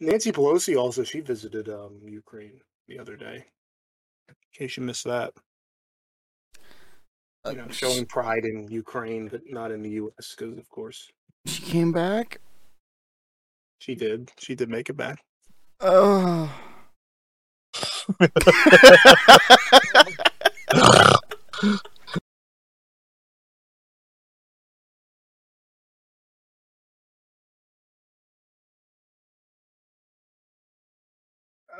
Nancy Pelosi also, she visited Ukraine the other day. In case you missed that. You know, showing pride in Ukraine, but not in the U.S. because, of course. She came back? She did. She did make it back. Oh.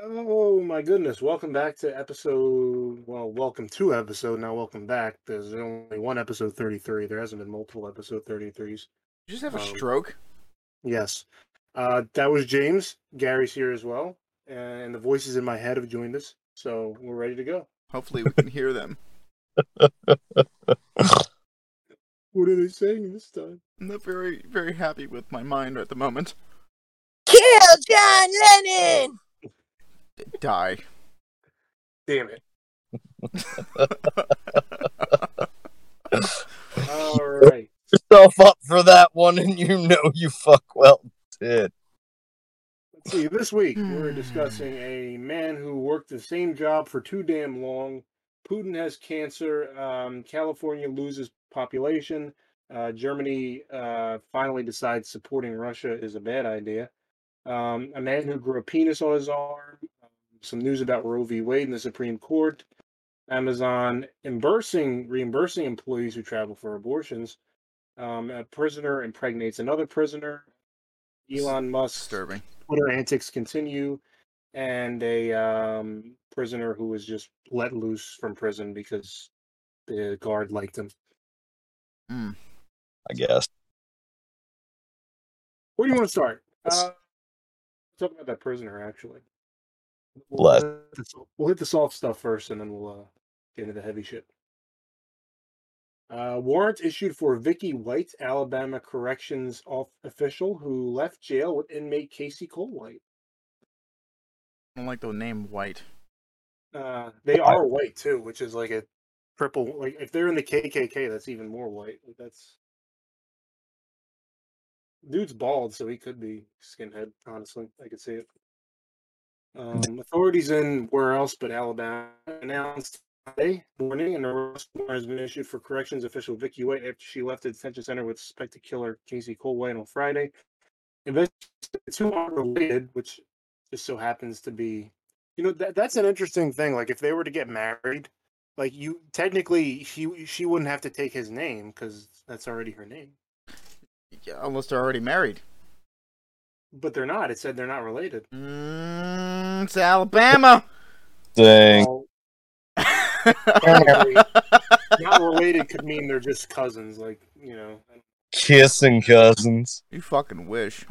Oh my goodness, welcome back to episode, well, welcome to episode, now welcome back. There's only one episode 33, there hasn't been multiple episode 33s. You just have a stroke? Yes. That was James, Gary's here as well, and the voices in my head have joined us, so we're ready to go. Hopefully we can hear them. What are they saying this time? I'm not very, very happy with my mind at the moment. Kill John Lennon! Die. Damn it. Alright. Yourself up for that one, and you know you fuck well did. Let's see, this week we're discussing a man who worked the same job for too damn long. Putin has cancer. California loses population. Germany finally decides supporting Russia is a bad idea. A man who grew a penis on his arm. Some news about Roe v. Wade in the Supreme Court, Amazon reimbursing employees who travel for abortions, a prisoner impregnates another prisoner, Elon Musk, disturbing. Twitter antics continue, and a prisoner who was just let loose from prison because the guard liked him. I guess. Where do you want to start? Talk about that prisoner, actually. We'll hit the soft stuff first, and then we'll get into the heavy shit. Warrant issued for Vicky White, Alabama corrections official who left jail with inmate Casey Cole White. I don't like the name White. They are white too, which is like a triple. Like if they're in the KKK, that's even more white. Like that's dude's bald, so he could be skinhead. Honestly, I could see it. Authorities in where else but Alabama announced Monday morning an arrest warrant has been issued for corrections official Vicky White after she left the detention center with suspect to killer Casey Cole White on Friday. Investigations who are related, which just so happens to be, you know, that's an interesting thing. Like if they were to get married, like you technically she wouldn't have to take his name because that's already her name. Yeah, unless they're already married. But they're not. It said they're not related. It's Alabama. Dang. Not related could mean they're just cousins, like, you know. Kissing cousins. You fucking wish.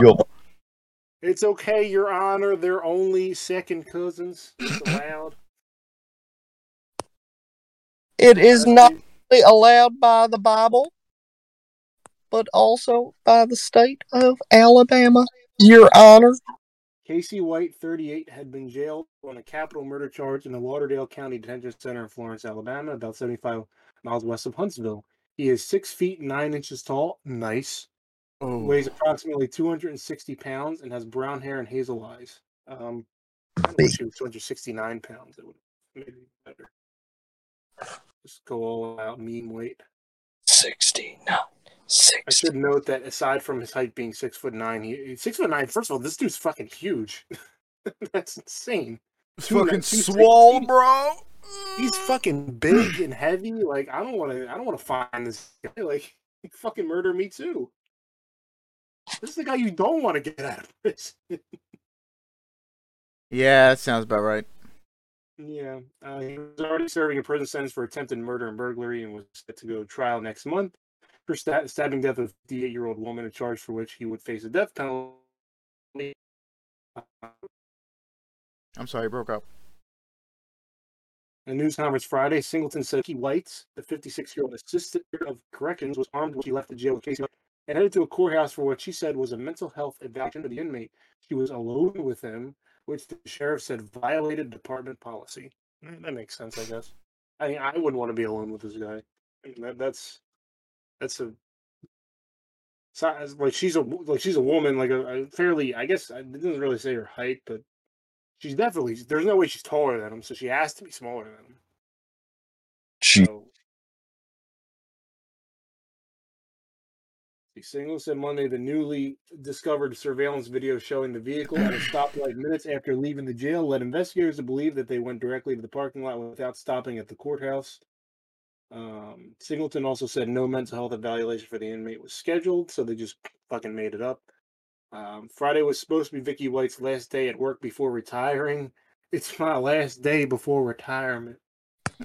Yo. It's okay, Your Honor. They're only second cousins. It's allowed. It is not only allowed by the Bible, but also by the state of Alabama, Your Honor. Casey White, 38, had been jailed on a capital murder charge in the Lauderdale County Detention Center in Florence, Alabama, about 75 miles west of Huntsville. He is 6 feet 9 inches tall. Nice. Oh. Weighs approximately 260 pounds and has brown hair and hazel eyes. I wish he was 269 pounds. That would have made it better. Just go all out mean weight. 69. I should note that aside from his height being 6'9", he's 6'9", first of all, this dude's fucking huge. That's insane. He's fucking swole, bro. He's fucking big and heavy. Like I don't wanna find this guy. Like he'd fucking murder me too. This is the guy you don't want to get out of prison. Yeah, that sounds about right. Yeah. He was already serving a prison sentence for attempted murder and burglary and was set to go to trial next month. For stabbing death of a 58-year-old woman, a charge for which he would face a death penalty. I'm sorry, I broke up. In a news conference Friday, Singleton said Vicky White, the 56-year-old assistant of corrections, was armed when she left the jail with Casey and headed to a courthouse for what she said was a mental health evaluation of the inmate. She was alone with him, which the sheriff said violated department policy. That makes sense, I guess. I mean, I wouldn't want to be alone with this guy. I mean, that's a like she's a woman, like a fairly, I guess it doesn't really say her height, but she's definitely, there's no way she's taller than him, so she has to be smaller than him. Single said Monday the newly discovered surveillance video showing the vehicle at a stoplight minutes after leaving the jail led investigators to believe that they went directly to the parking lot without stopping at the courthouse. Singleton also said no mental health evaluation for the inmate was scheduled, so they just fucking made it up. Friday was supposed to be Vicky White's last day at work before retiring. It's my last day before retirement.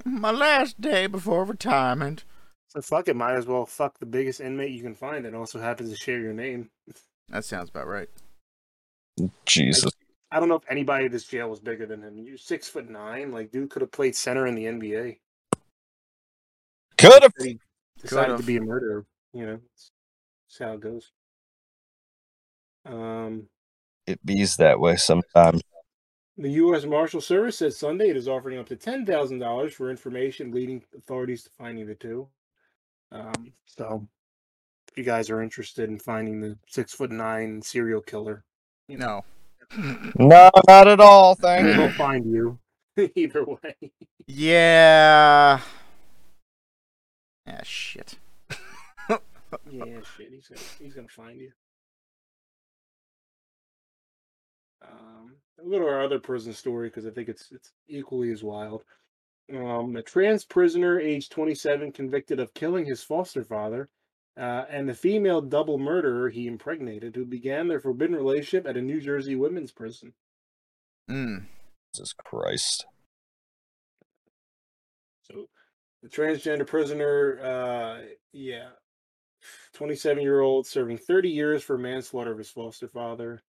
My last day before retirement. So fuck it, might as well fuck the biggest inmate you can find that also happens to share your name. That sounds about right. Jesus. I don't know if anybody at this jail was bigger than him. You're 6'9", like, dude could have played center in the NBA. Could have. Decided to be a murderer, you know. That's how it goes. It bees that way sometimes. The U.S. Marshal Service says Sunday it is offering up to $10,000 for information leading authorities to finding the two. So if you guys are interested in finding the 6'9" serial killer, you know. No, not at all. Thank you. We'll find you either way. Yeah. Ah, shit. Yeah, shit. He's gonna find you. We'll go to our other prison story because I think it's equally as wild. A trans prisoner aged 27 convicted of killing his foster father and the female double murderer he impregnated who began their forbidden relationship at a New Jersey women's prison. Jesus Christ. So the transgender prisoner, 27-year-old serving 30 years for manslaughter of his foster father.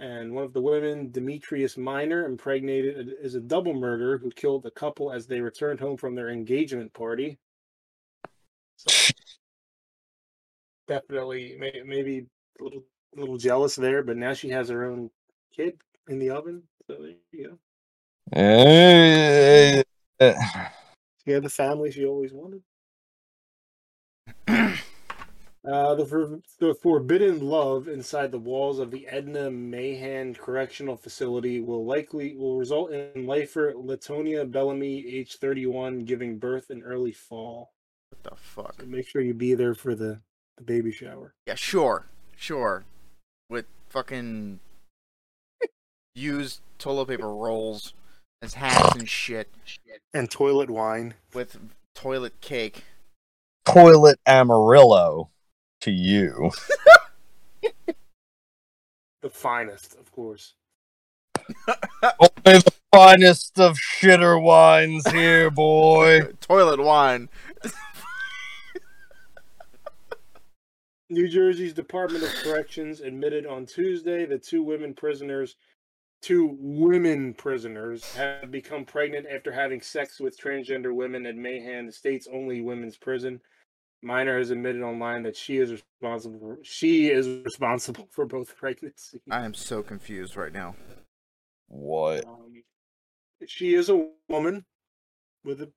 And one of the women, Demetrius Minor, impregnated is a double murderer who killed the couple as they returned home from their engagement party. So definitely, maybe a little jealous there, but now she has her own kid in the oven. So there you go. She had the family she always wanted. The forbidden love inside the walls of the Edna Mahan Correctional Facility will result in lifer Latonia Bellamy, age 31, giving birth in early fall. What the fuck? So make sure you be there for the baby shower. Yeah, sure. With fucking used toilet paper rolls as hats and shit. And toilet wine. With toilet cake. Toilet Amarillo. To you. The finest, of course. Only the finest of shitter wines here, boy. Toilet wine. New Jersey's Department of Corrections admitted on Tuesday that two women prisoners have become pregnant after having sex with transgender women at Mahan, the state's only women's prison. Minor has admitted online that she is responsible for both pregnancies. I am so confused right now. What? She is a woman with a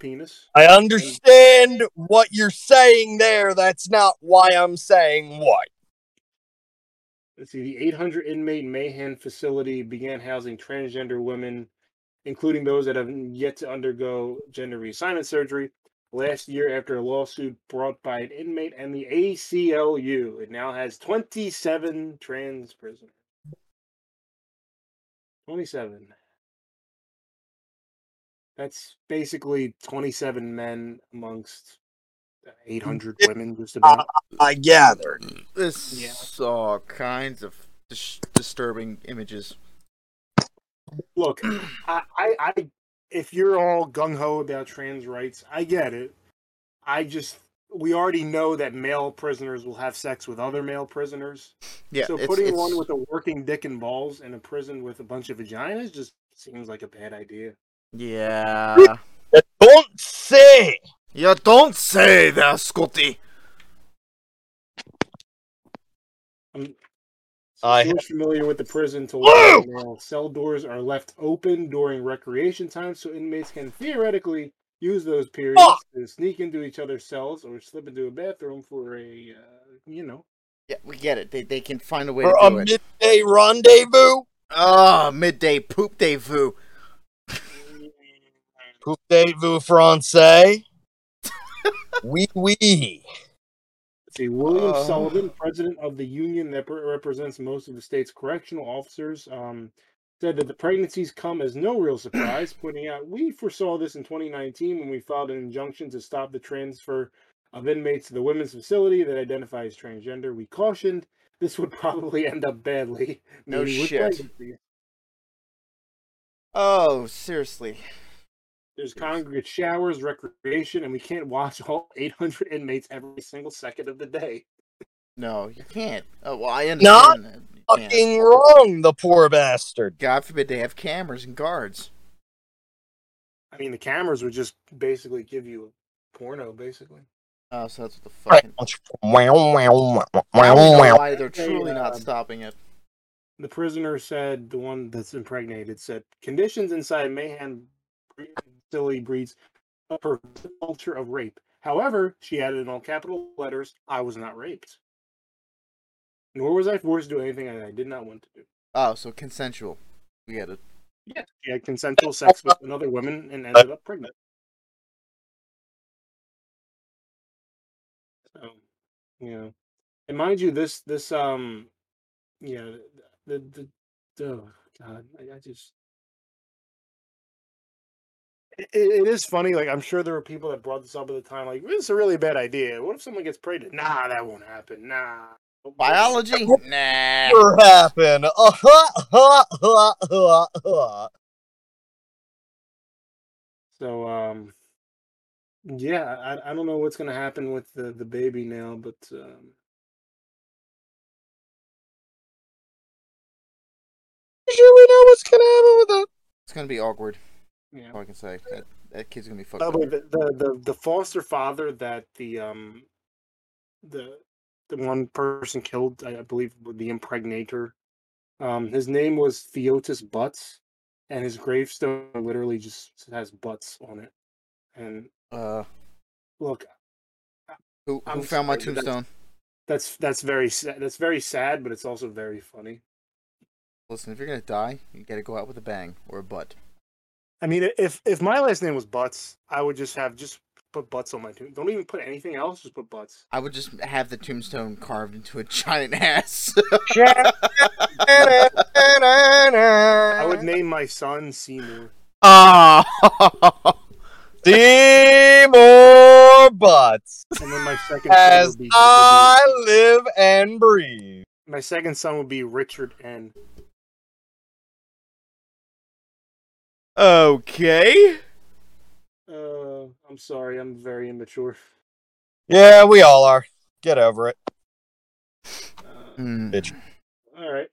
penis. I understand what you're saying there. That's not why I'm saying what. Let's see. The 800 inmate Mahan facility began housing transgender women, including those that have yet to undergo gender reassignment surgery. Last year, after a lawsuit brought by an inmate and the ACLU, it now has 27 trans prisoners. 27. That's basically 27 men amongst 800 women, just about. I gathered. This is all kinds of disturbing images. Look, if you're all gung-ho about trans rights, I get it. We already know that male prisoners will have sex with other male prisoners. Yeah, so putting one with a working dick and balls in a prison with a bunch of vaginas just seems like a bad idea. Yeah. You don't say that, Scotty. I'm familiar with the prison to let now. Cell doors are left open during recreation time, so inmates can theoretically use those periods to sneak into each other's cells or slip into a bathroom for a you know. Yeah, we get it. They can find a way to do it. For a midday rendezvous? Oh, midday poop de vue. Poop de vue français. Oui, oui. See, William Sullivan, president of the union that represents most of the state's correctional officers, said that the pregnancies come as no real surprise, pointing out, we foresaw this in 2019 when we filed an injunction to stop the transfer of inmates to the women's facility that identifies transgender. We cautioned this would probably end up badly. No shit. Oh, seriously. There's congregate showers, recreation, and we can't watch all 800 inmates every single second of the day. No, you can't. Oh, well, I understand that. Not fucking wrong, the poor bastard. God forbid they have cameras and guards. I mean, the cameras would just basically give you a porno, basically. Oh, so that's what the fucking... Why they're truly not stopping it. The prisoner said, the one that's impregnated said, conditions inside Mayhem... Silly breeds a culture of rape. However, she added in all capital letters, I was not raped. Nor was I forced to do anything I did not want to do. Oh, so consensual. We get it. Yeah, she had consensual sex with another woman and ended up pregnant. So, you know. And mind you, this yeah, oh, God, I just... It is funny, like, I'm sure there were people that brought this up at the time, like, this is a really bad idea. What if someone gets pregnant? Nah, that won't happen. Nah. Biology? Nah. Never happen. So, yeah, I don't know what's going to happen with the baby now, but, sure we know what's going to happen with that. It's going to be awkward. Yeah, all I can say that kid's gonna be fucked up. The foster father that the one person killed, I believe, the impregnator. His name was Theotis Butts, and his gravestone literally just has butts on it. And look, who found my tombstone? That's very sad, but it's also very funny. Listen, if you're gonna die, you gotta go out with a bang or a butt. I mean, if my last name was Butts, I would just put Butts on my tomb. Don't even put anything else, just put Butts. I would just have the tombstone carved into a giant ass. I would name my son Seymour. Oh. Seymour Butts. And then my second son would be... I live and breathe. My second son would be Richard N. Okay. I'm sorry, I'm very immature. Yeah, we all are. Get over it. Bitch. Alright.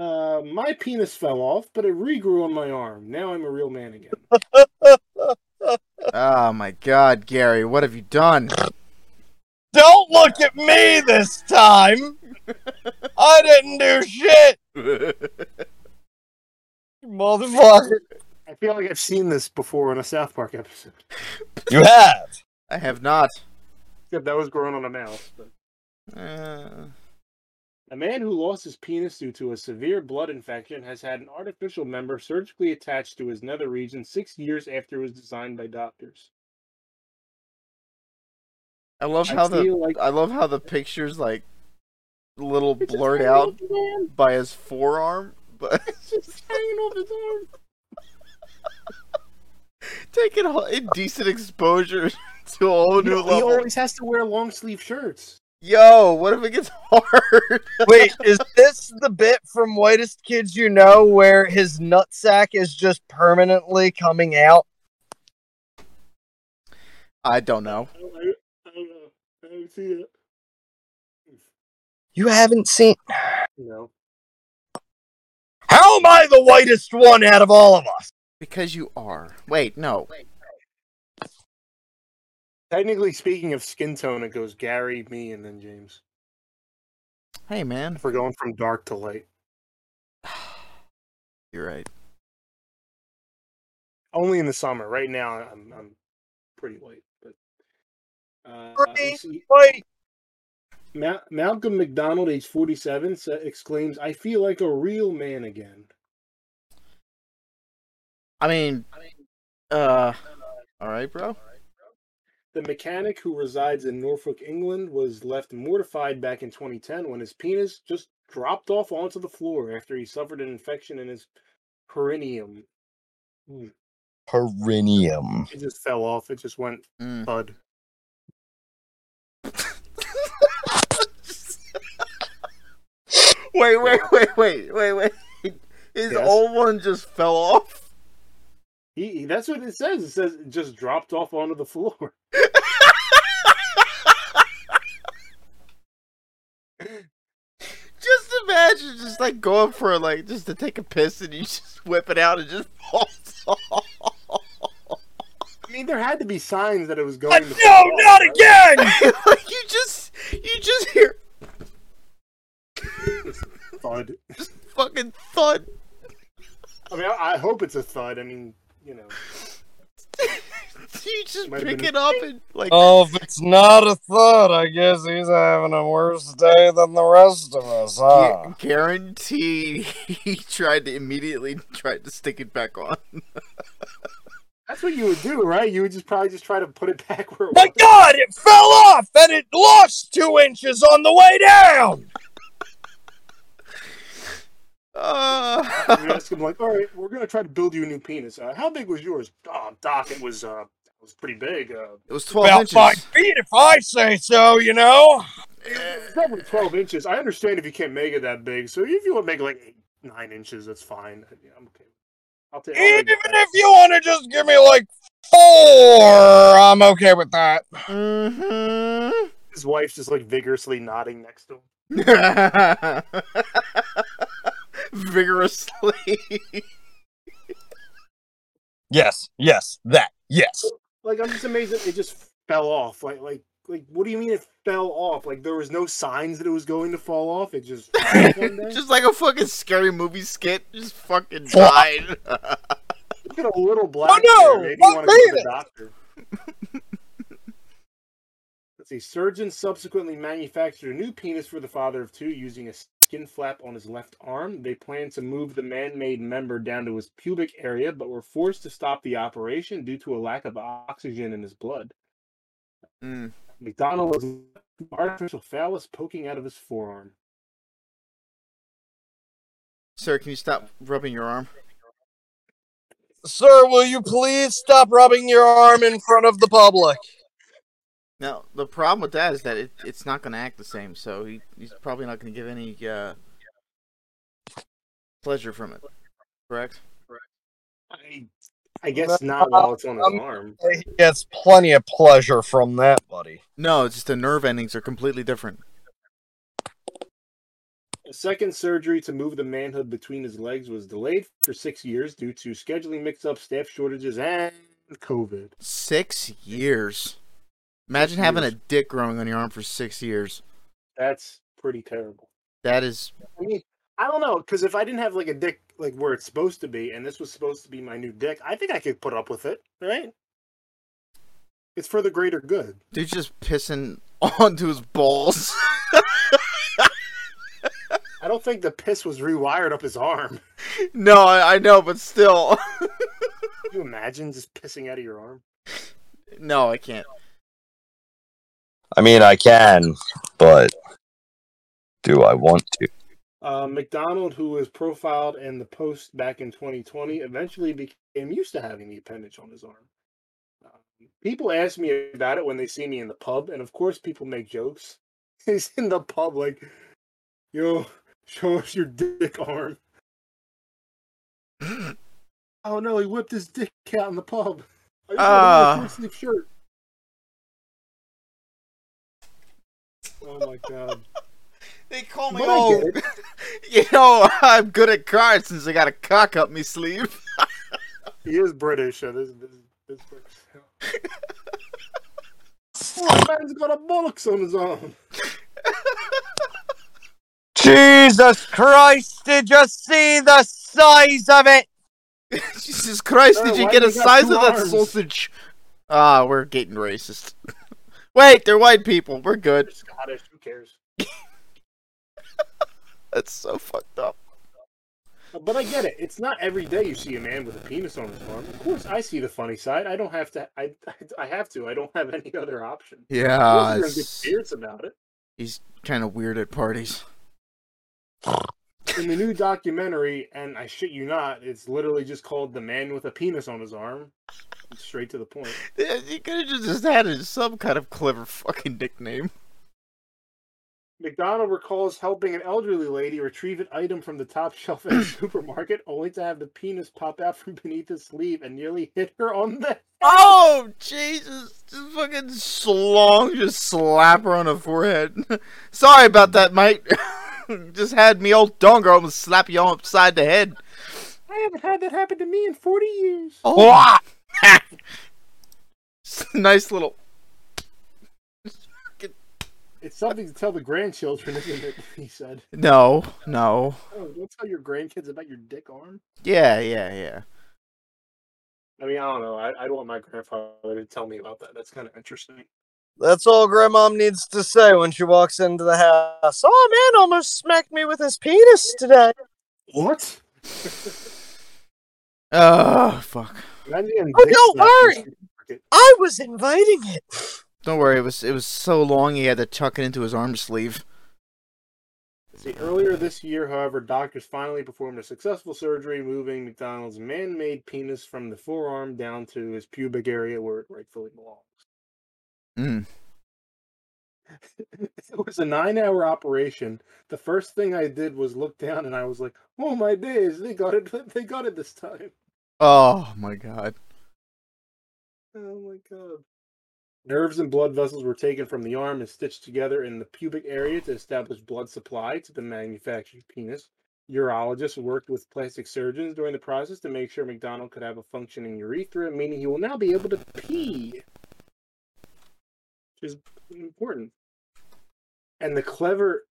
My penis fell off, but it regrew on my arm. Now I'm a real man again. Oh my God, Gary, what have you done? Don't look at me this time! I didn't do shit! Motherfucker. I feel like I've seen this before on a South Park episode. You have? I have not. Except that was grown on a mouse. But... A man who lost his penis due to a severe blood infection has had an artificial member surgically attached to his nether region 6 years after it was designed by doctors. I love how the picture's like a little blurred out by his forearm. But it's just hanging off his arm. Taking indecent exposure to a whole new level. He always has to wear long sleeve shirts. Yo, what if it gets hard? Wait, is this the bit from Whitest Kids You Know where his nutsack is just permanently coming out? I don't know. I don't know. I haven't seen it. You haven't seen... No. How am I the whitest one out of all of us? Because you are. Wait, no. Technically speaking of skin tone, it goes Gary, me, and then James. Hey, man. If we're going from dark to light. You're right. Only in the summer. Right now, I'm pretty white. But, pretty white! Malcolm McDonald, age 47, exclaims, "I feel like a real man again." All right, bro. The mechanic who resides in Norfolk, England, was left mortified back in 2010 when his penis just dropped off onto the floor after he suffered an infection in his perineum. Perineum. It just fell off. It just went bud. Wait. His old one just fell off? That's what it says. It says it just dropped off onto the floor. Just imagine just like going for like just to take a piss and you just whip it out and just falls off. I mean, there had to be signs that it was going to fall off. No, not again! Like you just hear thud. Just fucking thud. I mean, I hope it's a thud. I mean, you know. You just pick it up and like. Oh, if it's not a thud, I guess he's having a worse day than the rest of us, huh? Guaranteed he tried to stick it back on. That's what you would do, right? You would just probably just try to put it back where it was. My God, it fell off and it lost 2 inches on the way down! You ask him like, all right, we're gonna try to build you a new penis. How big was yours? Oh, Doc, it was pretty big. It was 12 about inches. About 5 feet, if I say so. You know, it's probably 12 inches. I understand if you can't make it that big. So if you want to make it like 9 inches, that's fine. Yeah, I'm okay. I'll take. Even if you want to just give me like 4, I'm okay with that. Mm-hmm. His wife's just like vigorously nodding next to him. Vigorously. Yes, that. Yes. Like, I'm just amazed that it just fell off. Like what do you mean it fell off? Like, there was no signs that it was going to fall off. It just just like a fucking scary movie skit. Just fucking died. Look at a little black hair. Maybe you want to go to the doctor. Let's see. Surgeons subsequently manufactured a new penis for the father of two using a skin flap on his left arm. They planned to move the man-made member down to his pubic area, but were forced to stop the operation due to a lack of oxygen in his blood. McDonald was an artificial phallus poking out of his forearm. Sir, can you stop rubbing your arm? Sir, will you please stop rubbing your arm in front of the public? Now, the problem with that is that it's not going to act the same, so he's probably not going to give any pleasure from it, correct? I guess not while it's on his arm. He gets plenty of pleasure from that, buddy. No, it's just the nerve endings are completely different. A second surgery to move the manhood between his legs was delayed for 6 years due to scheduling mix-ups, staff shortages, and COVID. 6 years? Imagine having a dick growing on your arm for 6 years. That's pretty terrible. That is... I mean, I don't know, because if I didn't have, like, a dick, like, where it's supposed to be, and this was supposed to be my new dick, I think I could put up with it, right? It's for the greater good. Dude's just pissing onto his balls. I don't think the piss was rewired up his arm. No, I know, but still. Can you imagine just pissing out of your arm? No, I can't. I mean, I can, but do I want to? McDonald, who was profiled in the Post back in 2020, eventually became used to having the appendage on his arm. People ask me about it when they see me in the pub, and of course people make jokes. He's in the pub like, yo, show us your dick arm. Oh no, he whipped his dick out in the pub. Are you wearing a shirt? Oh my God! They call me old. You know, I'm good at cards since I got a cock up me sleeve. He is British. This British. Oh, man's got a bollocks on his arm. Jesus Christ! Did you see the size of it? Jesus Christ! Did you get a size of that sausage? Ah, we're getting racist. Wait, they're white people. We're good. They're Scottish. Who cares? That's so fucked up. But I get it. It's not every day you see a man with a penis on his arm. Of course, I see the funny side. I don't have to. I have to. I don't have any other option. Yeah. I'm going to get serious about it. He's kind of weird at parties. In the new documentary, and I shit you not, it's literally just called The Man with a Penis on His Arm. It's straight to the point. Yeah, you could have just had some kind of clever fucking nickname. McDonald recalls helping an elderly lady retrieve an item from the top shelf at a supermarket, only to have the penis pop out from beneath his sleeve and nearly hit her on the head. Oh, Jesus! Just fucking slong, just slap her on the forehead. Sorry about that, mate. Just had me old donger almost slap you upside the head. I haven't had that happen to me in 40 years. Oh! Nice little... It's something to tell the grandchildren, isn't it? He said. No, no. Oh, don't tell your grandkids about your dick arm? Yeah. I mean, I don't know. I'd want my grandfather to tell me about that. That's kind of interesting. That's all Grandmom needs to say when she walks into the house. Oh, man almost smacked me with his penis today. What? Oh, fuck. Oh, don't worry. I was inviting it. Don't worry, it was so long he had to tuck it into his arm sleeve. See, earlier this year, however, doctors finally performed a successful surgery, moving McDonald's man-made penis from the forearm down to his pubic area where it rightfully belongs. Mm. It was a 9-hour operation. The first thing I did was look down and I was like, oh my days, they got it this time. Oh my god. Oh my god. Nerves and blood vessels were taken from the arm and stitched together in the pubic area to establish blood supply to the manufactured penis. Urologists worked with plastic surgeons during the process to make sure McDonald could have a functioning urethra, meaning he will now be able to pee. Which is important. And the clever...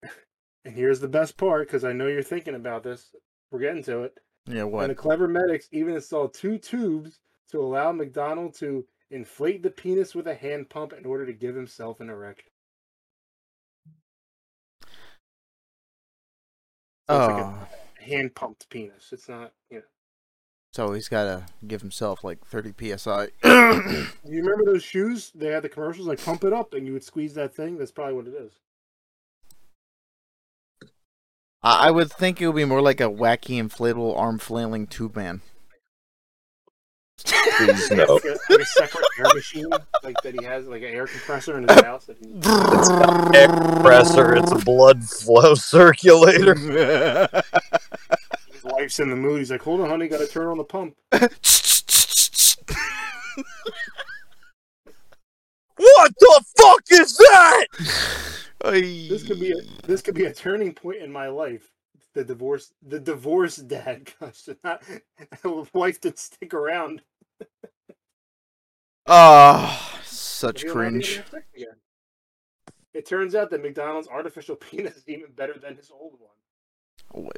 And here's the best part, because I know you're thinking about this. We're getting to it. Yeah, what? And the clever medics even installed 2 tubes to allow McDonald to... inflate the penis with a hand pump in order to give himself an erection. So it's like a hand-pumped penis. It's not, you know. So he's got to give himself like 30 psi. You remember those shoes? They had the commercials like pump it up, and you would squeeze that thing. That's probably what it is. I would think it would be more like a wacky inflatable arm flailing tube man. Please no. Like a separate air machine, like that he has, like an air compressor in his house. That he... It's not an air compressor. It's a blood flow circulator. His wife's in the mood. He's like, "Hold on, honey, gotta turn on the pump." What the fuck is that? This could be a turning point in my life. The divorce dad, gosh, the wife didn't stick around. Oh, such cringe. It turns out that McDonald's artificial penis is even better than his old one.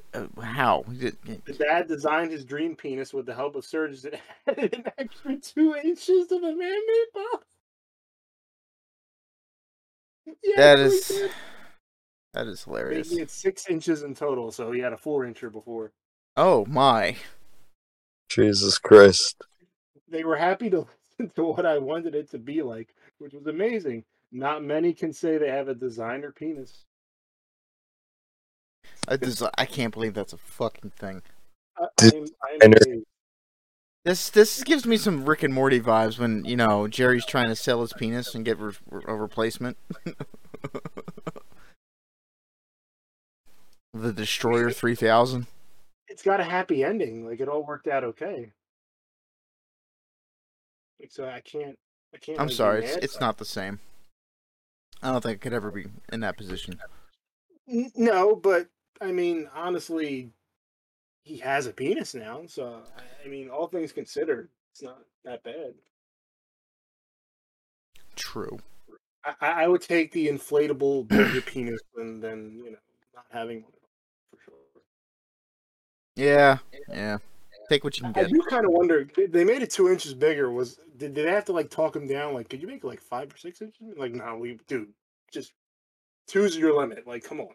How? The dad designed his dream penis with the help of surgeons and added an extra 2 inches to the man-made pop. Yeah, that is... That is hilarious. He had 6 inches in total, so he had a 4-incher before. Oh, my. Jesus Christ. They were happy to listen to what I wanted it to be like, which was amazing. Not many can say they have a designer penis. I can't believe that's a fucking thing. I am this gives me some Rick and Morty vibes when, you know, Jerry's trying to sell his penis and get a replacement. The Destroyer 3000. It's got a happy ending. Like, it all worked out okay. Like, so I can't. I'm sorry. It's not the same. I don't think it could ever be in that position. No, but, I mean, honestly, he has a penis now. So, I mean, all things considered, it's not that bad. True. I would take the inflatable bigger penis than, you know, not having one. Yeah. Take what you can get. I do kind of wonder. They made it 2 inches bigger. Did they have to like talk him down? Like, could you make like 5 or 6 inches? Like, no, dude, just 2's your limit. Like, come on.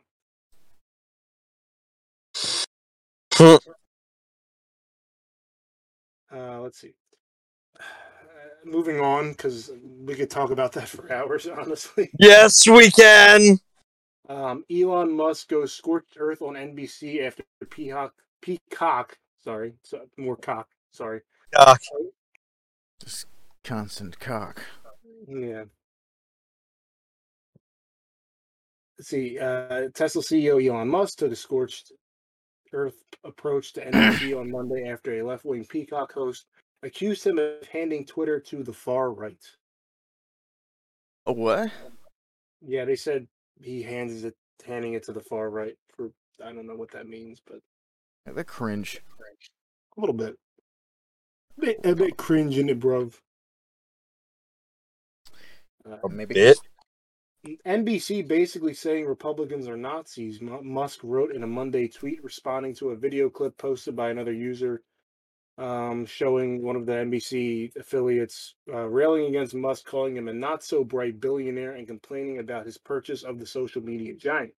Let's see. Moving on, because we could talk about that for hours, honestly. Yes, we can. Elon Musk goes scorched earth on NBC after Peacock. Just constant cock. Yeah. Let's see. Tesla CEO Elon Musk took a scorched earth approach to NBC on Monday after a left-wing Peacock host accused him of handing Twitter to the far right. A what? Yeah, they said he handing it to the far right. For I don't know what that means, but yeah, they're cringe. A little bit. A bit cringe in it, bruv. Maybe it. NBC basically saying Republicans are Nazis, Musk wrote in a Monday tweet responding to a video clip posted by another user showing one of the NBC affiliates railing against Musk, calling him a not-so-bright billionaire, and complaining about his purchase of the social media giant.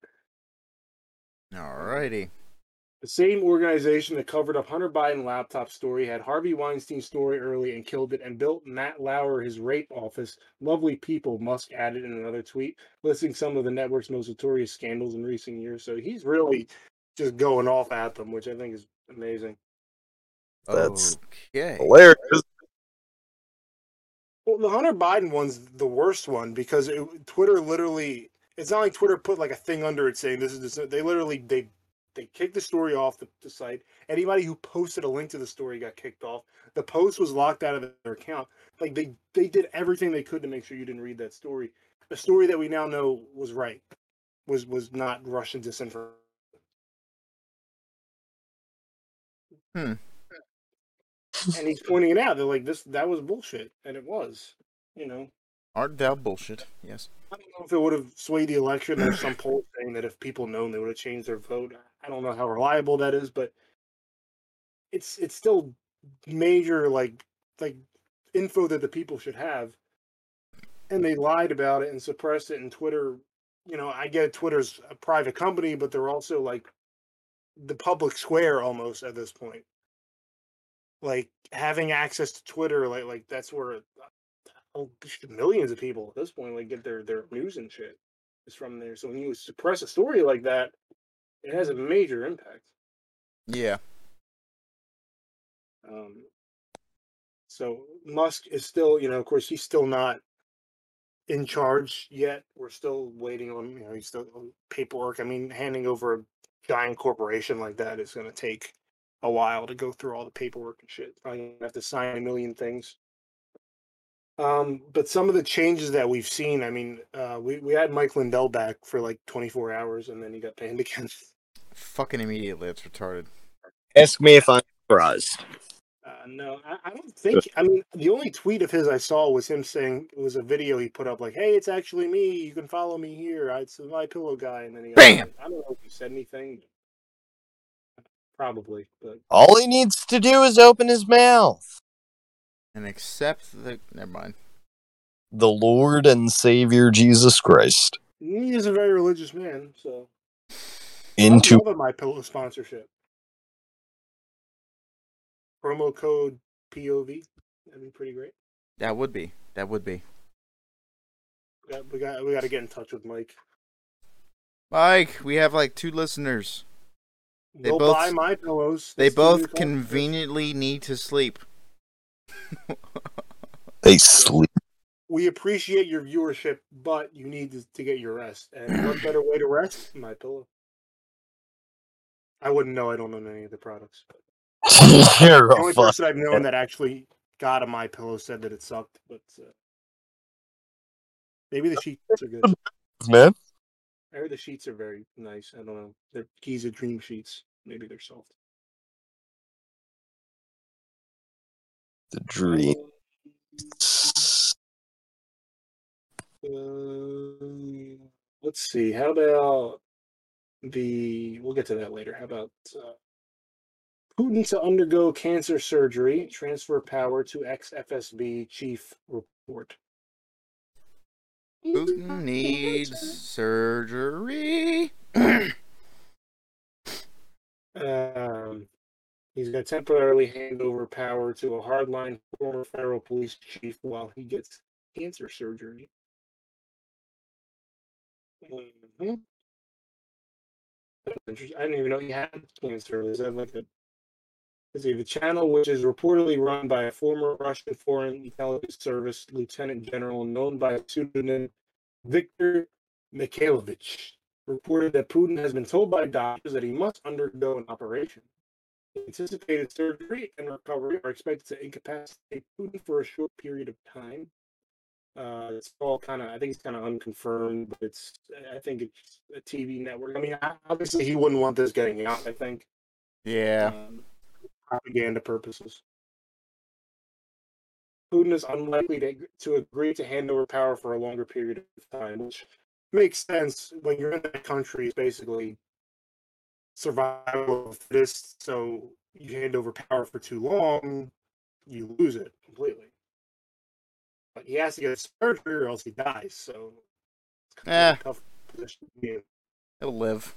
Alrighty. The same organization that covered up Hunter Biden's laptop story had Harvey Weinstein's story early and killed it, and built Matt Lauer his rape office. Lovely people, Musk added in another tweet, listing some of the network's most notorious scandals in recent years. So he's really just going off at them, which I think is amazing. That's hilarious. Well, the Hunter Biden one's the worst one because Twitter literally... It's not like Twitter put like a thing under it saying this is... They kicked the story off the site. Anybody who posted a link to the story got kicked off. The post was locked out of their account. Like they did everything they could to make sure you didn't read that story. The story that we now know was right, was not Russian disinformation. And he's pointing it out. They're like, that was bullshit, and it was, Art thou bullshit? Yes. I don't know if it would have swayed the election. There's some poll saying that if people known, they would have changed their vote. I don't know how reliable that is, but it's still major like info that the people should have, and they lied about it and suppressed it. And Twitter, I get Twitter's a private company, but they're also like the public square almost at this point. Like having access to Twitter, like that's where. Millions of people at this point get their news and shit is from there. So when you suppress a story like that, it has a major impact. Yeah. So Musk is still, of course, he's still not in charge yet. We're still waiting on, he's still on paperwork. I mean, handing over a giant corporation like that is going to take a while to go through all the paperwork and shit. I'm going to have to sign a million things. But some of the changes that we've seen, I mean, we had Mike Lindell back for 24 hours, and then he got banned again. Fucking immediately, it's retarded. Ask me if I'm surprised. No, I don't think. I mean, the only tweet of his I saw was him saying it was a video he put up, like, "Hey, it's actually me. You can follow me here. It's my pillow guy." And then he, bam. I don't know if he said anything. Probably, but all he needs to do is open his mouth. And accept never mind. The Lord and Savior Jesus Christ. He is a very religious man, so. Into my pillow sponsorship. Promo code POV. That'd be pretty great. That would be. We got to get in touch with Mike. Mike, we have 2 listeners. They'll both buy my pillows. They both conveniently need to sleep. They sleep. We appreciate your viewership, but you need to get your rest. And what better way to rest? My pillow. I wouldn't know. I don't know any of the products. The only person I've known that actually got a My Pillow said that it sucked, but maybe the sheets are good. Man, I heard the sheets are very nice. I don't know. They're Giza Dream sheets. Maybe they're soft. The dream. Let's see. How about we'll get to that later. How about Putin to undergo cancer surgery, transfer power to ex-FSB chief report. Putin needs surgery. He's going to temporarily hand over power to a hardline former federal police chief while he gets cancer surgery. Mm-hmm. I didn't even know he had cancer. Is that like a... Let's see, the channel, which is reportedly run by a former Russian Foreign Intelligence Service Lieutenant General known by the pseudonym Viktor Mikhailovich, reported that Putin has been told by doctors that he must undergo an operation. Anticipated surgery and recovery are expected to incapacitate Putin for a short period of time. It's all kind of, I think it's kind of unconfirmed, but I think it's a TV network. I mean, obviously he wouldn't want this getting out, I think. Yeah. Propaganda purposes. Putin is unlikely to agree to hand over power for a longer period of time, which makes sense when you're in that country. It's basically survival of this, so you hand over power for too long, you lose it completely. But he has to get surgery or else he dies, so it's kind of a tough position to be in. He'll live.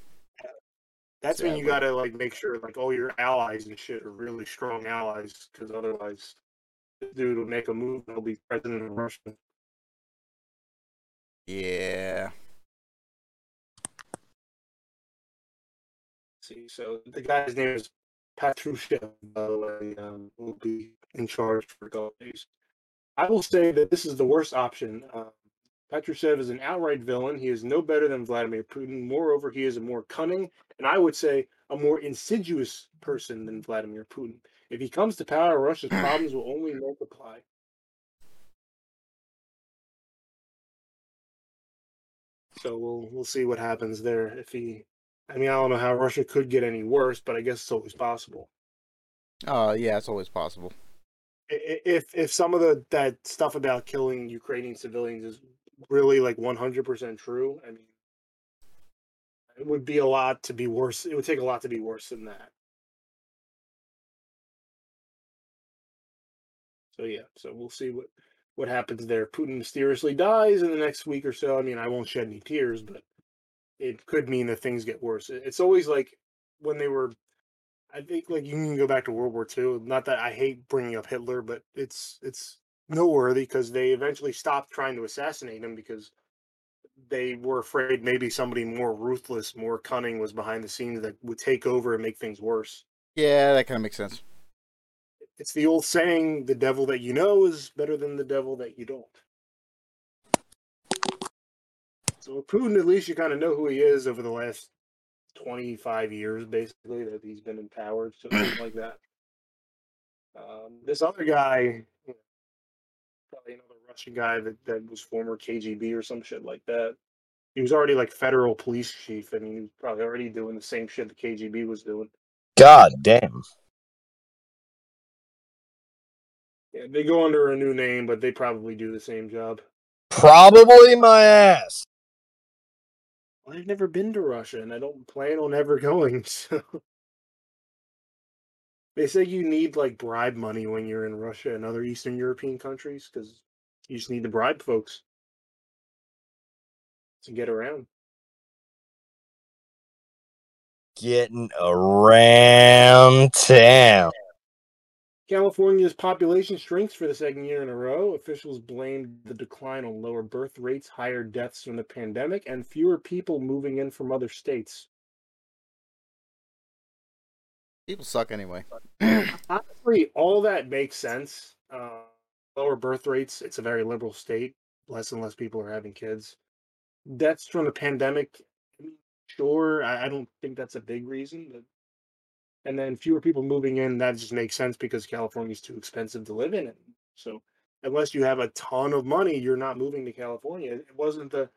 That's when you gotta make sure all your allies and shit are really strong allies, because otherwise this dude will make a move and he'll be president of Russia. Yeah. See, so the guy's name is Patrushev, by the way, will be in charge for a couple days. I will say that this is the worst option. Patrushev is an outright villain. He is no better than Vladimir Putin. Moreover, he is a more cunning, and I would say a more insidious person than Vladimir Putin. If he comes to power, Russia's problems will only multiply. So we'll see what happens there. I don't know how Russia could get any worse, but I guess it's always possible. Yeah, it's always possible. If some of that stuff about killing Ukrainian civilians is really 100% true, I mean, it would be a lot to be worse. It would take a lot to be worse than that. So yeah, so we'll see what happens there. Putin mysteriously dies in the next week or so. I mean, I won't shed any tears, but it could mean that things get worse. It's always when they were. I think you can go back to World War II. Not that I hate bringing up Hitler, but it's noteworthy because they eventually stopped trying to assassinate him because they were afraid maybe somebody more ruthless, more cunning was behind the scenes that would take over and make things worse. Yeah, that kind of makes sense. It's the old saying, the devil that you know is better than the devil that you don't. So with Putin, at least you kind of know who he is over the last 25 years, basically, that he's been in power, something like that. This other guy, probably another Russian guy that was former KGB or some shit like that. He was already federal police chief, and he was probably already doing the same shit the KGB was doing. God damn. Yeah, they go under a new name, but they probably do the same job. Probably my ass. I've never been to Russia, and I don't plan on ever going, so... They say you need, bribe money when you're in Russia and other Eastern European countries, because you just need to bribe folks to get around. Getting around town. California's population shrinks for the second year in a row. Officials blamed the decline on lower birth rates, higher deaths from the pandemic, and fewer people moving in from other states. People suck anyway. Honestly, all that makes sense. Lower birth rates, it's a very liberal state. Less and less people are having kids. Deaths from the pandemic, sure, I don't think that's a big reason, but... And then fewer people moving in, that just makes sense because California's too expensive to live in. So unless you have a ton of money, you're not moving to California. It wasn't the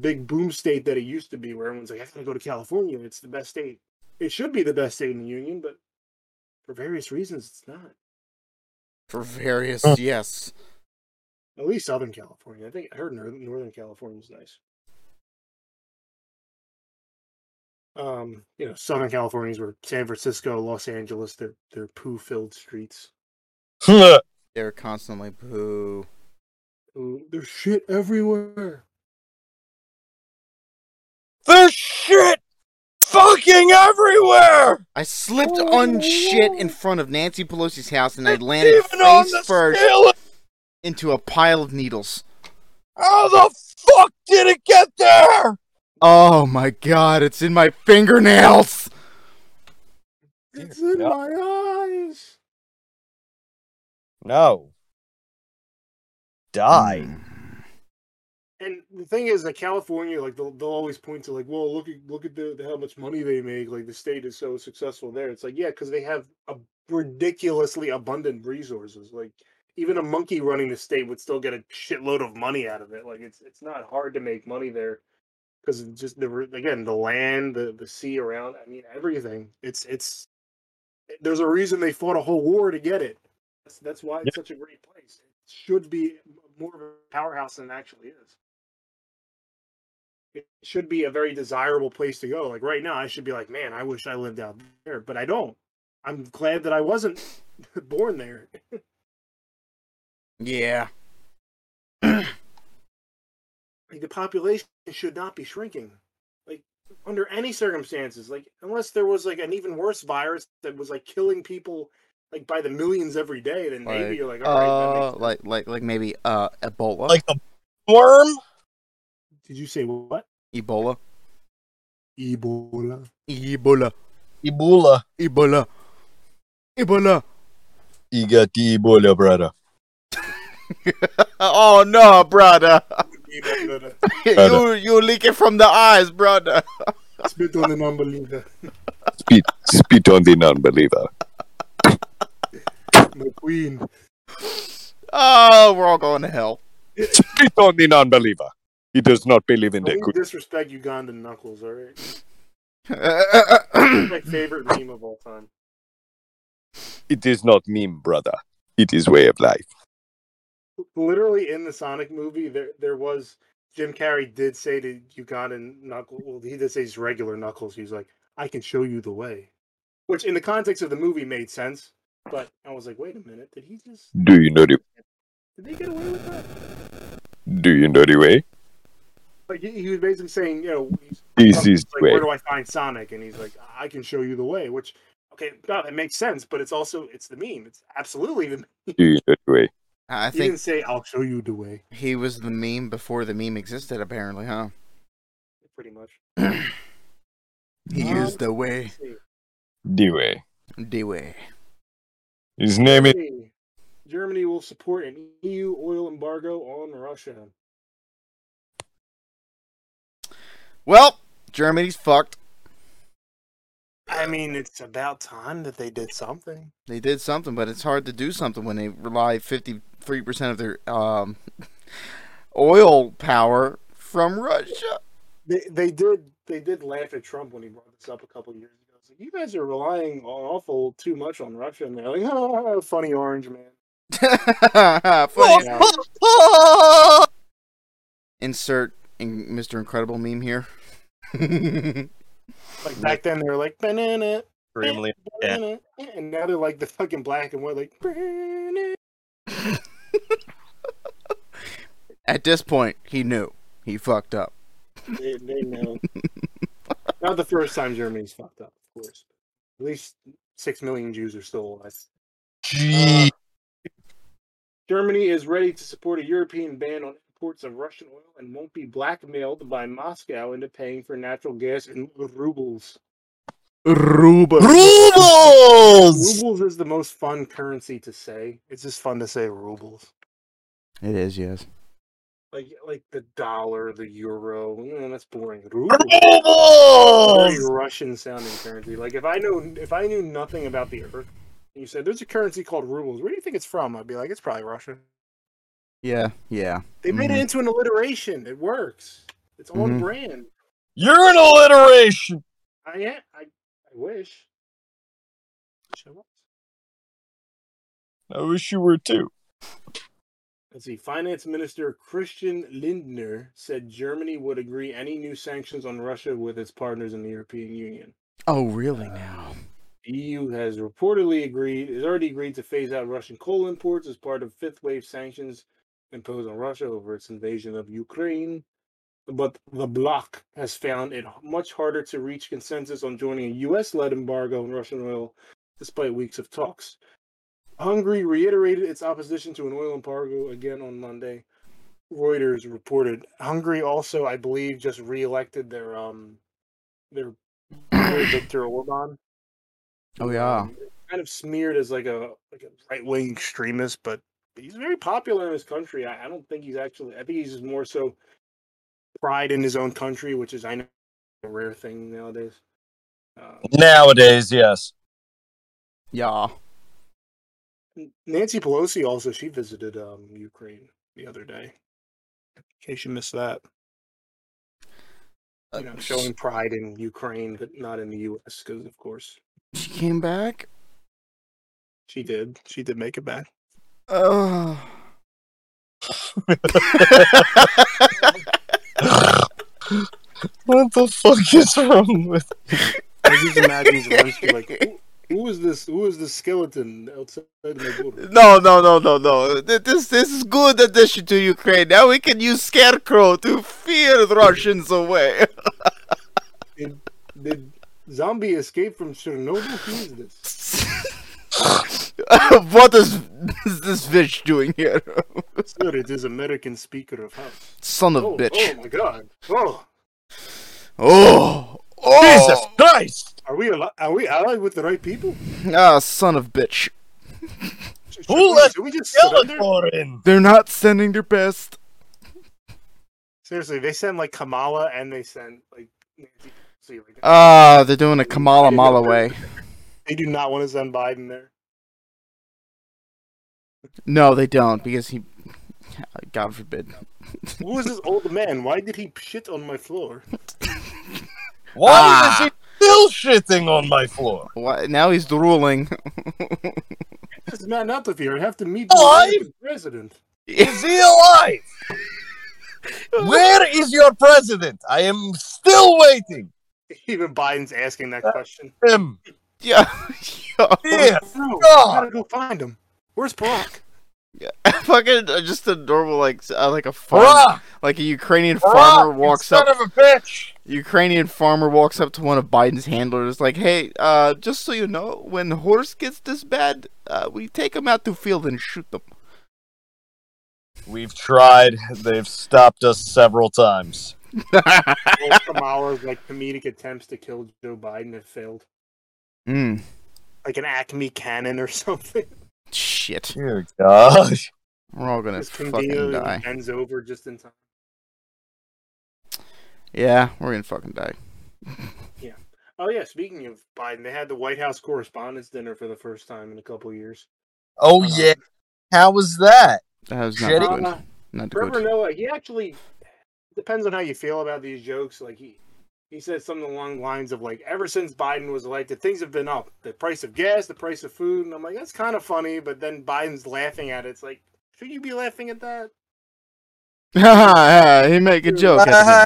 big boom state that it used to be where everyone's I have to go to California. It's the best state. It should be the best state in the union, but for various reasons, it's not. For various, yes. At least Southern California. I think I heard Northern California's nice. Southern Californians were San Francisco, Los Angeles, they're poo-filled streets. They're constantly poo. There's shit everywhere. There's shit fucking everywhere! I slipped on shit in front of Nancy Pelosi's house and I landed face first into a pile of needles. How the fuck did it get there? Oh my god, it's in my fingernails! It's in my eyes! No. Die. And the thing is that California, like, they'll always point to, like, well, look at the how much money they make. Like, the state is so successful there. It's like, yeah, because they have a ridiculously abundant resources. Like, even a monkey running the state would still get a shitload of money out of it. Like, it's not hard to make money there because just the land, the sea around. I mean, everything. It's there's a reason they fought a whole war to get it. That's why it's such a great place. It should be more of a powerhouse than it actually is. It should be a very desirable place to go. Like right now, I should be like, man, I wish I lived out there, but I don't. I'm glad that I wasn't born there. Yeah. Like the population should not be shrinking. Like under any circumstances, like unless there was like an even worse virus that was like killing people like by the millions every day, then like, maybe you're like, all right, that makes sense. like maybe Ebola, like a worm. Did you say what? Ebola. You got the Ebola, brother. Oh no, brother. You leak it from the eyes, brother. Spit on the non-believer. Spit on the non-believer. My queen. Oh, we're all going to hell. Spit on the non-believer. He does not believe in that. Disrespect Ugandan knuckles, all right? My favorite meme of all time. It is not meme, brother. It is way of life. Literally in the Sonic movie, there was Jim Carrey did say to Ugandan knuckles. Well, he did say his regular knuckles. He's like, "I can show you the way," which in the context of the movie made sense. But I was like, "Wait a minute, did he just? Do you know the? Did they get away with that? Do you know the way?" Like he was basically saying, you know, like, where do I find Sonic? And he's like, I can show you the way. Which, okay, no, that makes sense, but it's also it's the meme. It's absolutely the meme. Do you know the way? I think he didn't say I'll show you the way. He was the meme before the meme existed, apparently, huh? Pretty much. He used the way. The way. His name is. Germany will support an EU oil embargo on Russia. Well, Germany's fucked. I mean, it's about time that they did something. They did something, but it's hard to do something when they rely 53% of their oil power from Russia. They did laugh at Trump when he brought this up a couple years ago. I was like, you guys are relying awful too much on Russia, and they're like, oh, funny orange man. Funny orange. Insert. Mr. Incredible meme here. Like back then they were like banana, banana, and now they're like the fucking black and white like banana. At this point, he knew he fucked up. They know. Not the first time Germany's fucked up, of course. At least 6 million Jews are still alive. Gee. Germany is ready to support a European ban on imports of Russian oil and won't be blackmailed by Moscow into paying for natural gas in rubles. Rubles! Rubles is the most fun currency to say. It's just fun to say rubles. It is, yes. Like the dollar, the euro. That's boring. Rubles. Very Russian-sounding currency. Like if I knew nothing about the earth, and you said there's a currency called rubles. Where do you think it's from? I'd be like, it's probably Russia. Yeah. They made it into an alliteration. It works. It's on brand. You're an alliteration! I am. I wish. I wish you were too. Let's see. Finance Minister Christian Lindner said Germany would agree any new sanctions on Russia with its partners in the European Union. Oh, really now? EU has already agreed to phase out Russian coal imports as part of fifth wave sanctions imposed on Russia over its invasion of Ukraine. but the bloc has found it much harder to reach consensus on joining a U.S.-led embargo on Russian oil, despite weeks of talks. Hungary reiterated its opposition to an oil embargo again on Monday, Reuters reported. Hungary also, I believe, just reelected their Viktor Orban. Oh yeah, kind of smeared as like a right wing extremist, but he's very popular in his country. I don't think he's actually. I think he's just more so pride in his own country, which is, I know, a rare thing nowadays. Nowadays, yes. Yeah. Nancy Pelosi also, she visited Ukraine the other day. In case you missed that. You know, showing pride in Ukraine, but not in the U.S. because, of course. She came back? She did. She did make it back. Oh. What the fuck is wrong with me? I just imagine Zelensky like... Who is this skeleton outside my border? No. This is good addition to Ukraine. Now we can use Scarecrow to fear the Russians away. Did zombie escape from Chernobyl? Who is this? What is this bitch doing here? Sir, it is American Speaker of House. Son of a bitch. Oh, my God. Oh. Jesus Christ. Are we allied with the right people? Ah, son of bitch. Who let Skeletor in? They're not sending their best. Seriously, they send like Kamala and they send like... they're doing a Kamala Mala way. They do not want to send Biden there. No, they don't, because he... God forbid. Who is this old man? Why did he shit on my floor? Why is he... still shitting on my floor. What? Now he's drooling. It's not enough of here. I have to meet the president. Is he alive? Where is your president? I am still waiting. Even Biden's asking that question. Him. Yeah. Yeah. No, I gotta go find him. Where's Brock? Yeah. Fucking just a normal like a Ukrainian farmer walks up. Son of a bitch! Ukrainian farmer walks up to one of Biden's handlers, like, "Hey, just so you know, when horse gets this bad, we take him out to field and shoot them." We've tried. They've stopped us several times. Kamala's like comedic attempts to kill Joe Biden have failed. Like an Acme cannon or something. Shit. Oh, gosh. We're all gonna fucking die. Ends over just in time. Yeah, we're gonna fucking die. Yeah. Oh, yeah, speaking of Biden, they had the White House Correspondents' Dinner for the first time in a couple years. Oh, yeah. How was that? That was not good. Not good. Trevor Noah, he actually... Depends on how you feel about these jokes. Like, he said something along the lines of, like, ever since Biden was elected, things have been up. The price of gas, the price of food. And I'm like, that's kind of funny. But then Biden's laughing at it. It's like, should you be laughing at that? He make a joke. Yeah,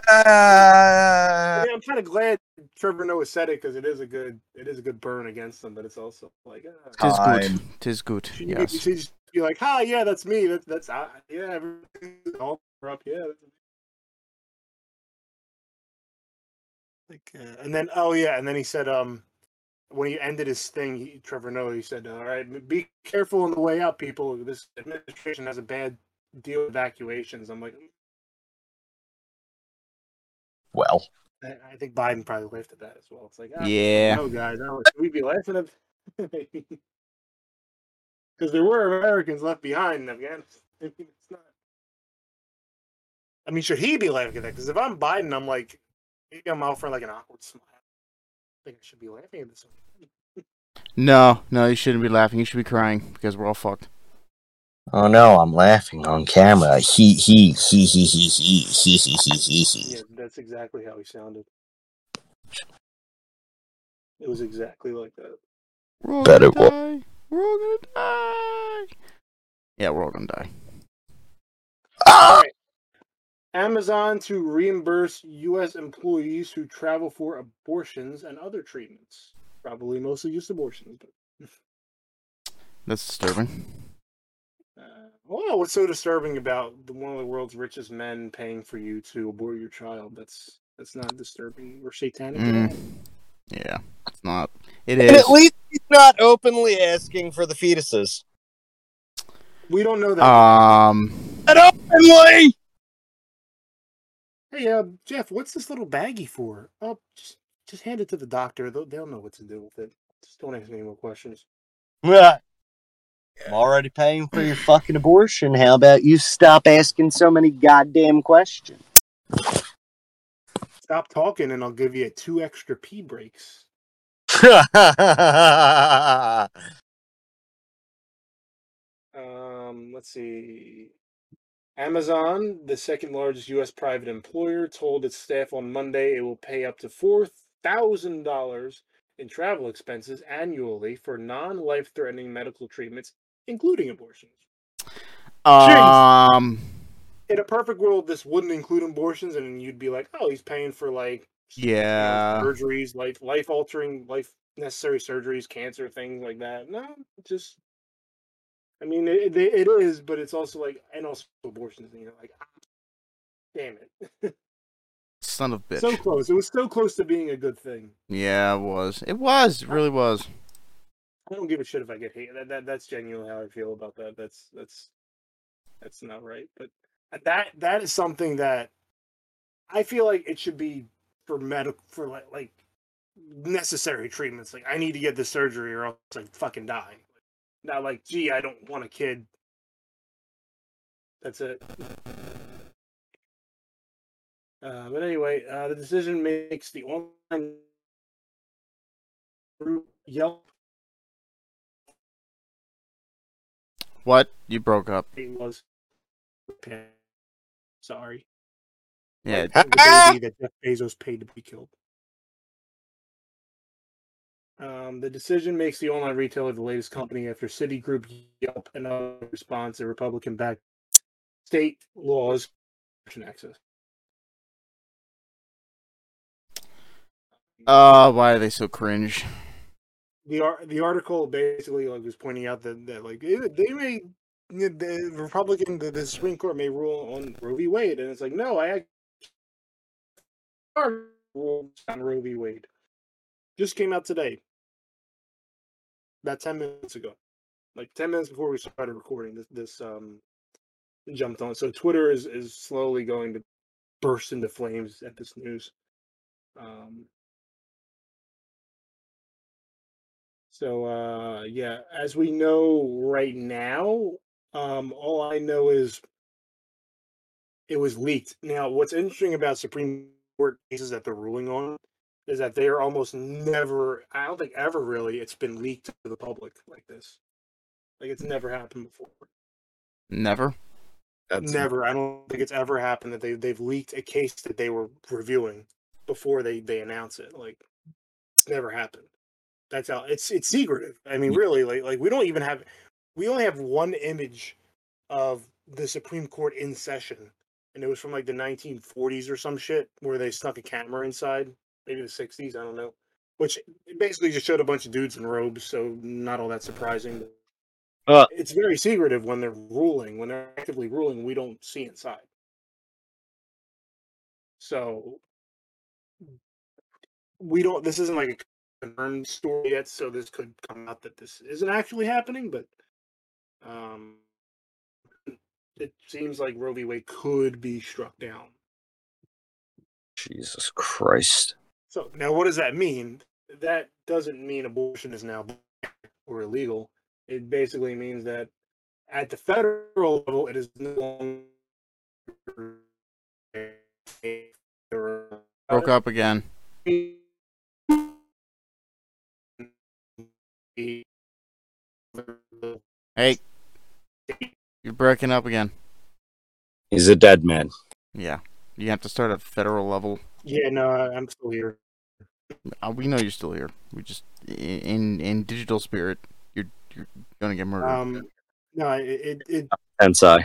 I'm kind of glad Trevor Noah said it because it is a good burn against him. But it's also like, tis good. Yes. You just be like, yeah, that's me. That's yeah, everything's all up. Yeah. Like, and then he said, when he ended his thing, Trevor Noah said, "All right, be careful on the way out, people. This administration has a bad deal with evacuations." I'm like, well, I think Biden probably laughed at that as well. It's like, yeah, no, guys, should we be laughing at because there were Americans left behind in Afghanistan. I mean, it's not. I mean, should he be laughing at that? Because if I'm Biden, I'm like. Maybe I'm out for like an awkward smile. I think I should be laughing at this one. No, you shouldn't be laughing. You should be crying because we're all fucked. Oh no, I'm laughing on camera. He. Yeah, that's exactly how he sounded. It was exactly like that. We're all gonna die. Yeah, we're all gonna die. All right. Amazon to reimburse U.S. employees who travel for abortions and other treatments. Probably mostly just abortions. But... That's disturbing. Well, know what's so disturbing about one of the world's richest men paying for you to abort your child. That's not disturbing or satanic. Yeah, it's not. It is. And at least he's not openly asking for the fetuses. We don't know that. Not openly. Hey, Jeff, what's this little baggie for? Oh, just hand it to the doctor. They'll know what to do with it. Just don't ask me any more questions. Yeah. I'm already paying for your fucking abortion. How about you stop asking so many goddamn questions? Stop talking and I'll give you 2 extra pee breaks. Let's see. Amazon, the second largest U.S. private employer, told its staff on Monday it will pay up to $4,000 in travel expenses annually for non-life-threatening medical treatments, including abortions. In a perfect world, this wouldn't include abortions, and you'd be like, "Oh, he's paying for surgeries, life-altering, life-necessary surgeries, cancer, things like that." No, just, I mean, it is, but it's also and also abortions. And you're like, damn it, son of a bitch. So close. It was so close to being a good thing. Yeah, it was. It was. It really was. I don't give a shit if I get hate. That's genuinely how I feel about that. That's not right, but. That is something that I feel like it should be for medical, for like necessary treatments. Like, I need to get this surgery or else I fucking die. Not like, gee, I don't want a kid. That's it. But anyway, the decision makes the online group Yelp. What? You broke up. It was. Sorry. Yeah, the baby that Jeff Bezos paid to be killed. The decision makes the online retailer the latest company after Citigroup, Yelp, and other response to Republican-backed state laws on access. Why are they so cringe? The article basically was pointing out that they may. The Supreme Court may rule on Roe v. Wade, and it's like, no, I actually ruled on Roe v. Wade. Just came out today, about 10 minutes ago, like 10 minutes before we started recording. This jumped on, so Twitter is slowly going to burst into flames at this news. So as we know right now. All I know is it was leaked. Now, what's interesting about Supreme Court cases that they're ruling on is that they are almost never, I don't think ever really, it's been leaked to the public like this. Like, it's never happened before. Never? Never. I don't think it's ever happened that they've leaked a case that they were reviewing before they announce it. Like, it's never happened. That's how, it's secretive. I mean, really, like we don't even have... We only have one image of the Supreme Court in session, and it was from the 1940s or some shit, where they snuck a camera inside, maybe the 60s, I don't know, which basically just showed a bunch of dudes in robes, so not all that surprising. It's very secretive when they're ruling. When they're actively ruling, we don't see inside. So, this isn't a confirmed story yet, so this could come out that this isn't actually happening, but it seems like Roe v. Wade could be struck down. Jesus Christ. So, now what does that mean? That doesn't mean abortion is now or illegal. It basically means that at the federal level, it is no longer... Broke up again. Hey. You're breaking up again. He's a dead man. Yeah. You have to start at federal level. Yeah, no, I'm still here. We know you're still here. We just, in digital spirit, you're going to get murdered. No, it I'm sorry.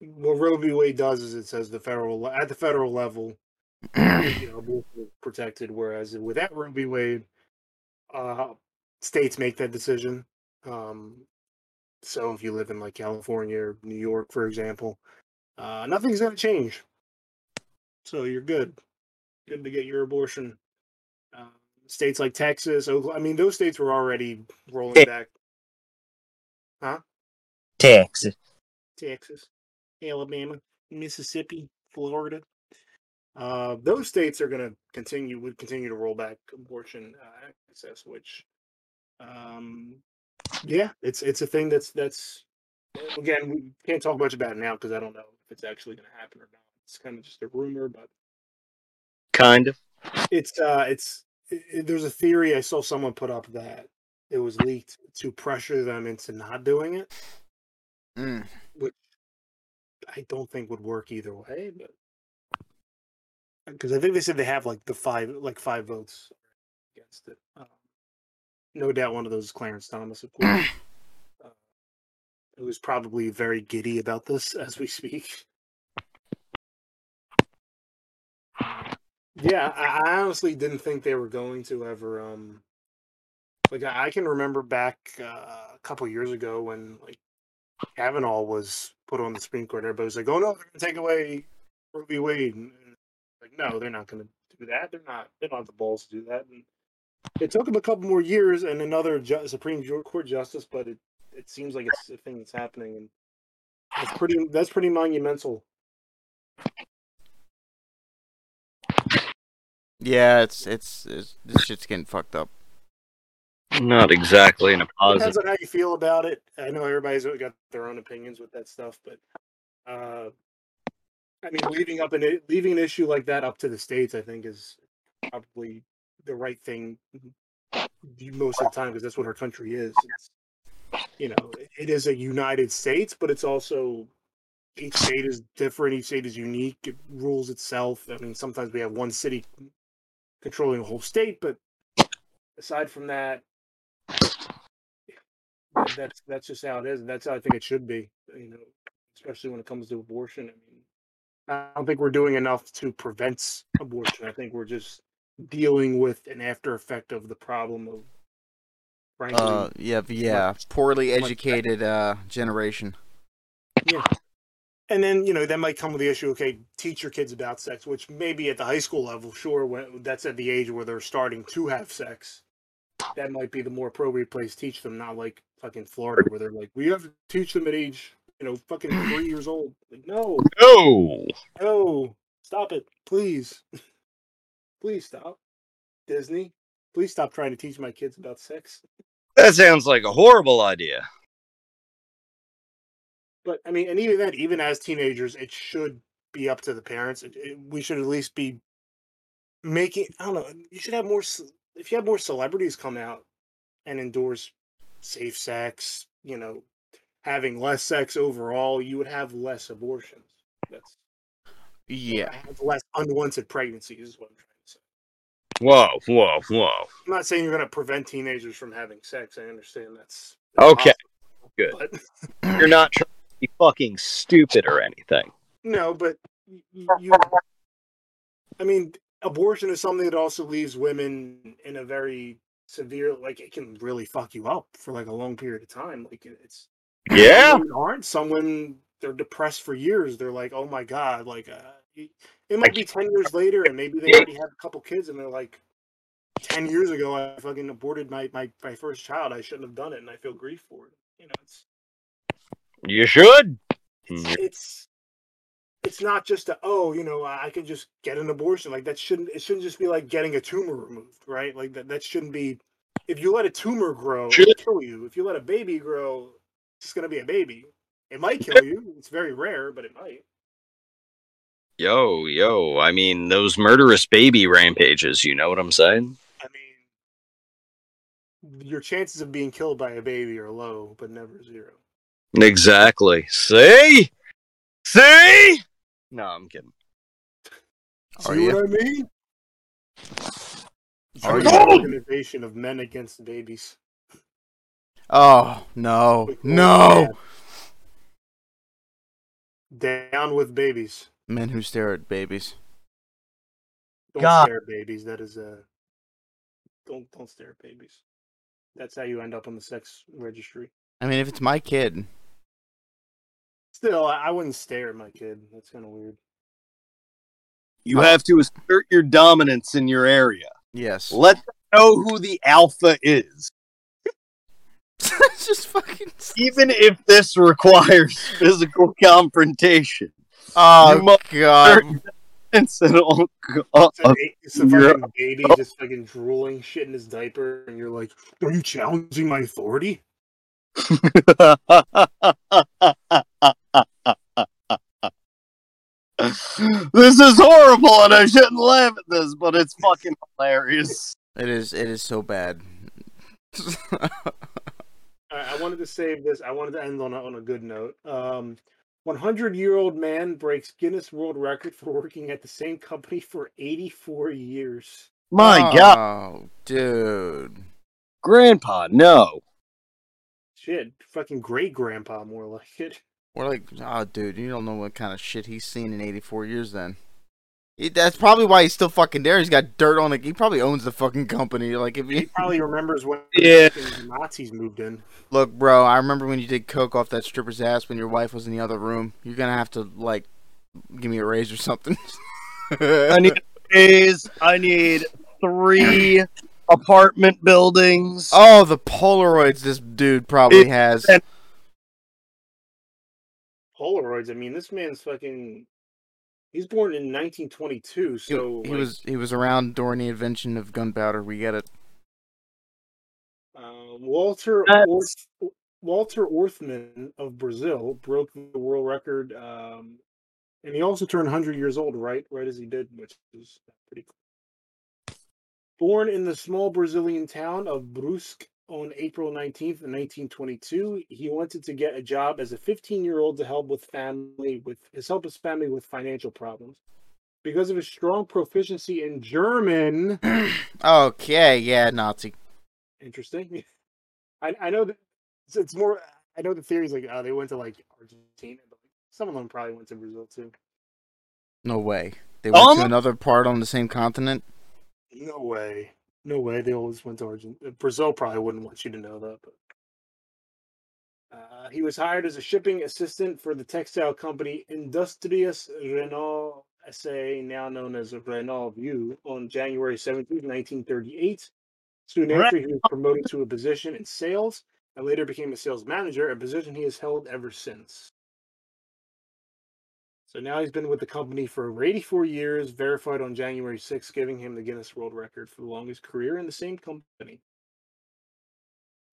What Roe v. Wade does is it says at the federal level, protected, whereas without Roe v. Wade, states make that decision. So if you live in like California or New York, for example, nothing's going to change. So you're good. Good to get your abortion. States like Texas, Oklahoma, I mean, those states were already rolling back. Huh? Texas, Alabama, Mississippi, Florida. Those states are going to continue to roll back abortion access, which, it's a thing that's again, we can't talk much about it now because I don't know if it's actually going to happen or not. It's kind of just a rumor, but kind of. There's a theory I saw someone put up that it was leaked to pressure them into not doing it, which I don't think would work either way, but. Because I think they said they have like five votes against it. No doubt, one of those is Clarence Thomas, of course, who's probably very giddy about this as we speak. Yeah, I honestly didn't think they were going to ever. I can remember back a couple years ago when like Kavanaugh was put on the Supreme Court, and everybody was like, "Oh no, they're going to take away Roe v. Wade." Like, no, they're not going to do that. They don't have the balls to do that. And it took them a couple more years and another Supreme Court justice, but it seems like it's a thing that's happening, and that's pretty monumental. Yeah, it's this shit's getting fucked up. Not exactly in a positive. Depends on how you feel about it. I know everybody's got their own opinions with that stuff, but. I mean, leaving an issue like that up to the states, I think, is probably the right thing most of the time, because that's what our country is. It's, it is a United States, but it's also each state is different. Each state is unique. It rules itself. I mean, sometimes we have one city controlling a whole state, but aside from that, that's just how it is, and that's how I think it should be. Especially when it comes to abortion. I mean. I don't think we're doing enough to prevent abortion. I think we're just dealing with an after effect of the problem of, frankly, poorly educated generation. Yeah, and then that might come with the issue. Okay, teach your kids about sex, which maybe at the high school level, sure, when that's at the age where they're starting to have sex, that might be the more appropriate place to teach them. Not like fucking Florida, where they're like, we have to teach them at age. Fucking 3 years old. Like, no. Stop it, please. Please stop, Disney. Please stop trying to teach my kids about sex. That sounds like a horrible idea. But I mean, and even then, even as teenagers, it should be up to the parents. We should at least be making. I don't know. You should have more. If you have more celebrities come out and endorse safe sex, having less sex overall, you would have less abortions. Have less unwanted pregnancies is what I'm trying to say. Whoa. I'm not saying you're going to prevent teenagers from having sex. I understand that's okay. Possible, good. But... you're not trying to be fucking stupid or anything. No, but you. I mean, abortion is something that also leaves women in a very severe. Like, it can really fuck you up for like a long period of time. Like, it's. Yeah, some women they're depressed for years. They're like, oh my god, like it might be 10 years later, and maybe they already had a couple kids, and they're like, 10 years ago, I fucking aborted my first child. I shouldn't have done it, and I feel grief for it. You should. It's not just I can just get an abortion. Like it shouldn't just be like getting a tumor removed, right? Like that shouldn't be. If you let a tumor grow, it'll kill you. If you let a baby grow. It's going to be a baby. It might kill you. It's very rare, but it might. Yo. I mean, those murderous baby rampages, you know what I'm saying? I mean, your chances of being killed by a baby are low, but never zero. Exactly. See? No, I'm kidding. See what I mean? Are you an organization of men against babies? Oh, no. Down with babies. Men who stare at babies. Don't stare at babies. That is a... Don't stare at babies. That's how you end up on the sex registry. I mean, if it's my kid. Still, I wouldn't stare at my kid. That's kind of weird. You have to assert your dominance in your area. Yes. Let them know who the alpha is. That's just fucking... Even if this requires physical confrontation. Oh, God. It's a fucking baby just fucking drooling shit in his diaper, and you're like, are you challenging my authority? This is horrible, and I shouldn't laugh at this, but it's fucking hilarious. It is so bad. I wanted to save this. I wanted to end on a good note. 100-year-old man breaks Guinness World Record for working at the same company for 84 years. My God. Oh, dude. Grandpa, no. Shit, fucking great-grandpa, more like it. We're like, oh, dude, you don't know what kind of shit he's seen in 84 years then. That's probably why he's still fucking there. He's got dirt on it. He probably owns the fucking company. Like, if he probably remembers when the Nazis moved in. Look, bro, I remember when you did coke off that stripper's ass when your wife was in the other room. You're gonna have to, like, give me a raise or something. I need a raise. I need 3 apartment buildings. Oh, the Polaroids this dude probably has. Polaroids. I mean, this man's fucking... He's born in 1922, so... He was around during the invention of gunpowder, we get it. Walter Orthman of Brazil broke the world record, and he also turned 100 years old, right as he did, which is pretty cool. Born in the small Brazilian town of Brusque on April 19th, 1922, he wanted to get a job as a 15-year-old to help his family with financial problems. Because of his strong proficiency in German. Okay, yeah, Nazi. Interesting. I know that it's more. I know the theory's like, they went to like Argentina, but some of them probably went to Brazil too. No way. They went to another part on the same continent. No way. No way, they always went to Argentina. Brazil probably wouldn't want you to know that. But. He was hired as a shipping assistant for the textile company Industrias Renault SA, now known as Renault U, on January 17, 1938. Soon after, he was promoted to a position in sales and later became a sales manager, a position he has held ever since. So now he's been with the company for over 84 years, verified on January 6th, giving him the Guinness World Record for the longest career in the same company.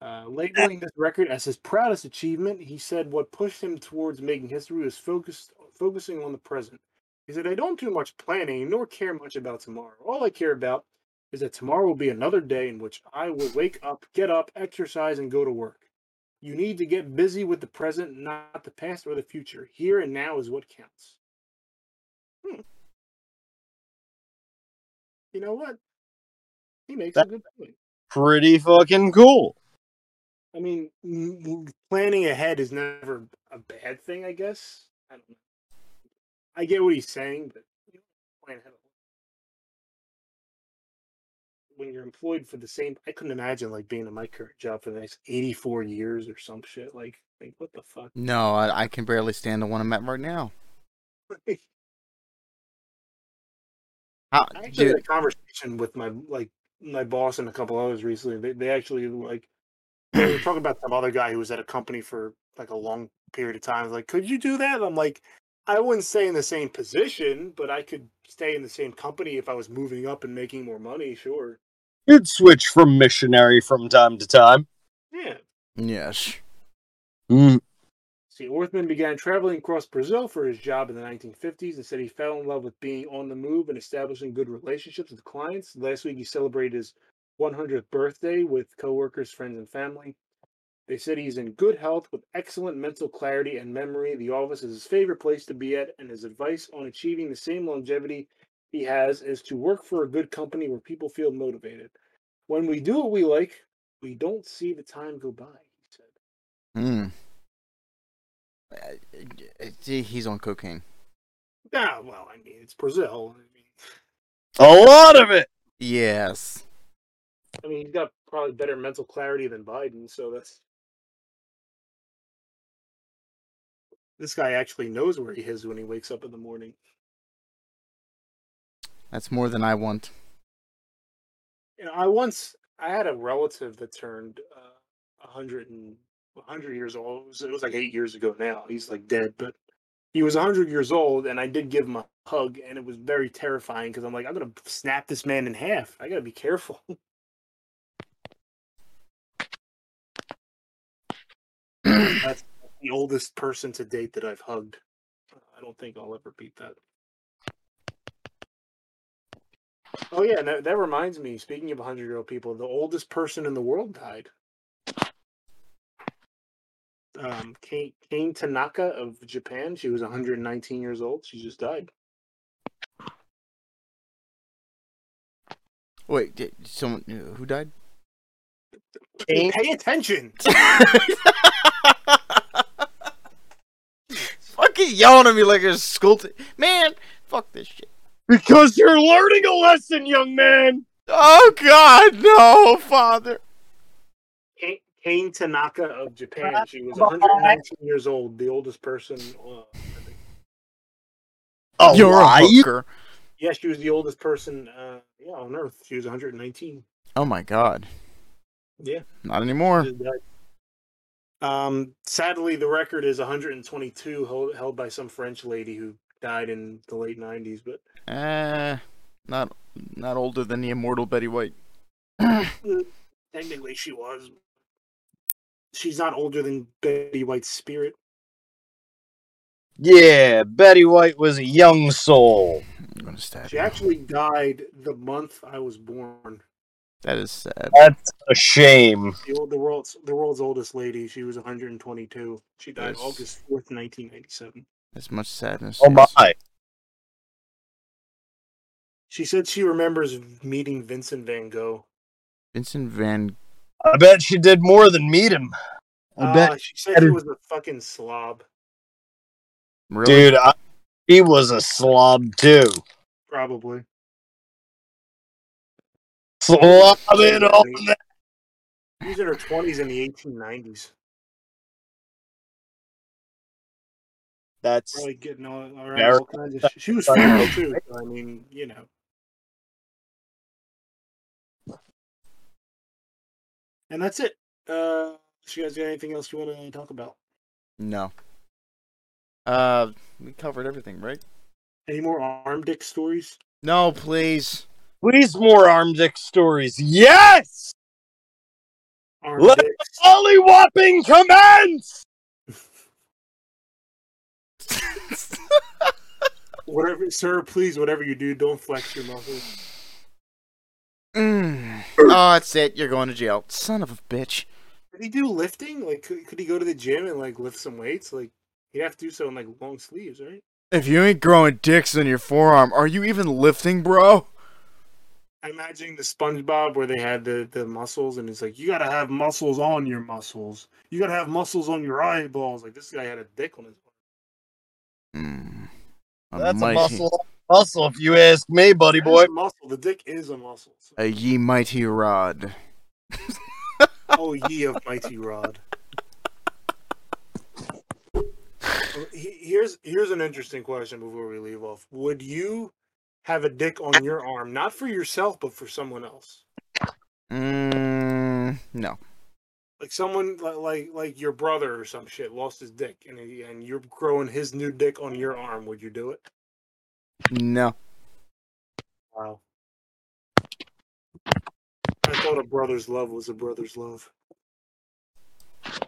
Labeling this record as his proudest achievement, he said what pushed him towards making history was focusing on the present. He said, I don't do much planning, nor care much about tomorrow. All I care about is that tomorrow will be another day in which I will wake up, get up, exercise, and go to work. You need to get busy with the present, not the past or the future. Here and now is what counts. You know what? He makes a good point. Pretty fucking cool. I mean, planning ahead is never a bad thing, I guess. I don't know. I get what he's saying, but you don't plan ahead. When you're employed for the same, I couldn't imagine like being in my current job for the next 84 years or some shit. Like what the fuck? No, I can barely stand the one I'm at right now. I actually had a conversation with my boss and a couple others recently. They actually they were talking about some other guy who was at a company for like a long period of time. Like, could you do that? And I'm like, I wouldn't stay in the same position, but I could stay in the same company if I was moving up and making more money. Sure. You'd switch from missionary from time to time. Yeah. Yes. Mm. See, Orthman began traveling across Brazil for his job in the 1950s and said he fell in love with being on the move and establishing good relationships with clients. Last week, he celebrated his 100th birthday with coworkers, friends, and family. They said he's in good health with excellent mental clarity and memory. The office is his favorite place to be at, and his advice on achieving the same longevity he has is to work for a good company where people feel motivated. When we do what we like, we don't see the time go by, he said. He's on cocaine. Ah, well, I mean, it's Brazil. A lot of it! Yes. I mean, he's got probably better mental clarity than Biden, so that's... This guy actually knows where he is when he wakes up in the morning. That's more than I want. You know, I had a relative that turned 100 years old. It was like 8 years ago now. He's like dead, but he was 100 years old, and I did give him a hug, and it was very terrifying because I'm like, I'm going to snap this man in half. I got to be careful. That's the oldest person to date that I've hugged. I don't think I'll ever beat that. Oh, yeah, that reminds me, speaking of 100-year-old people, the oldest person in the world died. Kane Tanaka of Japan. She was 119 years old. She just died. Wait, did someone who died? Pay attention! Fucking yelling at me like a school man, fuck this shit. Because you're learning a lesson, young man! Oh God, no, Father. Kane Tanaka of Japan. She was 119 years old, the oldest person. Oh, you're a hooker. Yeah, she was the oldest person on Earth. She was 119. Oh, my God. Yeah. Not anymore. Sadly, the record is 122 held by some French lady who died in the late 90s. But not older than the immortal Betty White. Technically, she was. She's not older than Betty White's spirit. Yeah, Betty White was a young soul. I'm gonna stab you. Actually died the month I was born. That is sad. That's a shame. The world's oldest lady. She was 122. She died August 4th, 1997. That's much sadness. Oh my! She said she remembers meeting Vincent van Gogh. I bet she did more than meet him. I bet she said he was a fucking slob. Really? Dude, he was a slob too. Probably. Slobbing on that. She was in her 20s in the 1890s. That's probably getting all kinds of shit. She was female too. So I mean, you know. And that's it. You guys got anything else you want to talk about? No. We covered everything, right? Any more arm dick stories? No, please. Please, more arm dick stories. Yes! Let the pollywhopping commence! Whatever, sir, please, whatever you do, don't flex your muscles. Oh, that's it. You're going to jail. Son of a bitch. Did he do lifting? Like, could he go to the gym and, like, lift some weights? Like, he'd have to do so in, like, long sleeves, right? If you ain't growing dicks on your forearm, are you even lifting, bro? I'm imagining the SpongeBob where they had the muscles, and it's like, you gotta have muscles on your muscles. You gotta have muscles on your eyeballs. Like, this guy had a dick on his arm. That's a muscle. Muscle, if you ask me, buddy boy. Muscle. The dick is a muscle. So. A ye mighty rod. Oh, ye of mighty rod. Here's an interesting question before we leave off. Would you have a dick on your arm, not for yourself, but for someone else? No. Like someone like your brother or some shit lost his dick, and you're growing his new dick on your arm. Would you do it? No. Wow. I thought a brother's love was a brother's love. You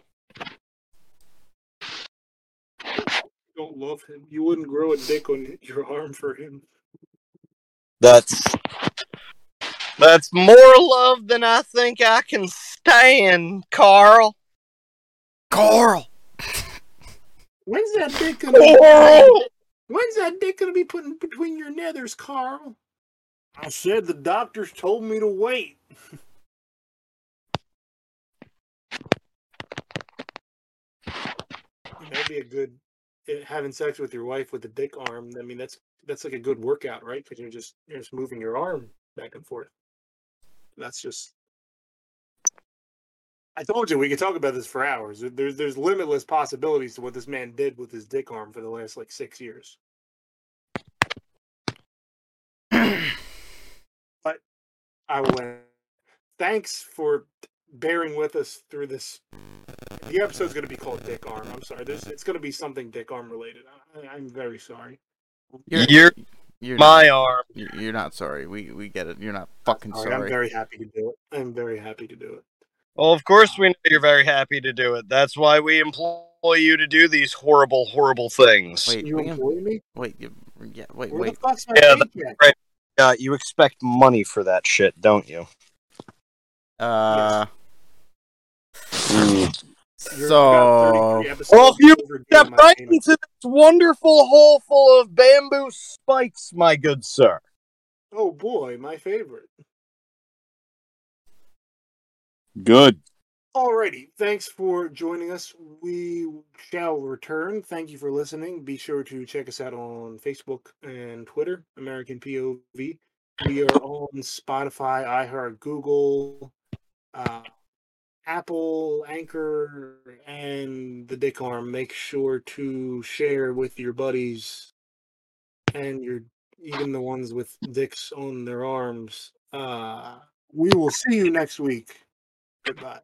don't love him. You wouldn't grow a dick on your arm for him. That's more love than I think I can stand, Carl! When's that dick gonna be? Carl! When's that dick going to be put in between your nethers, Carl? I said the doctors told me to wait. That'd be a good having sex with your wife with a dick arm. I mean, that's like a good workout, right? Because you're just moving your arm back and forth. That's just I told you we could talk about this for hours. There's limitless possibilities to what this man did with his dick arm for the last like 6 years. But I will end. Thanks for bearing with us through this. The episode's going to be called Dick Arm. I'm sorry. It's going to be something Dick Arm related. I'm very sorry. You're my arm. You're not sorry. We get it. You're not fucking sorry. I'm very happy to do it. Well, of course we know you're very happy to do it. That's why we employ you to do these horrible, horrible things. Wait, you employ me? Wait. Yeah, that's right. You expect money for that shit, don't you? Yes. So, well, if you step right into this wonderful hole full of bamboo spikes, my good sir. Oh boy, my favorite. Good. Alrighty, thanks for joining us. We shall return. Thank you for listening. Be sure to check us out on Facebook and Twitter, American POV. We are on Spotify, iHeart, Google, Apple, Anchor, and the Dick Arm. Make sure to share with your buddies and even the ones with dicks on their arms. We will see you next week. Goodbye.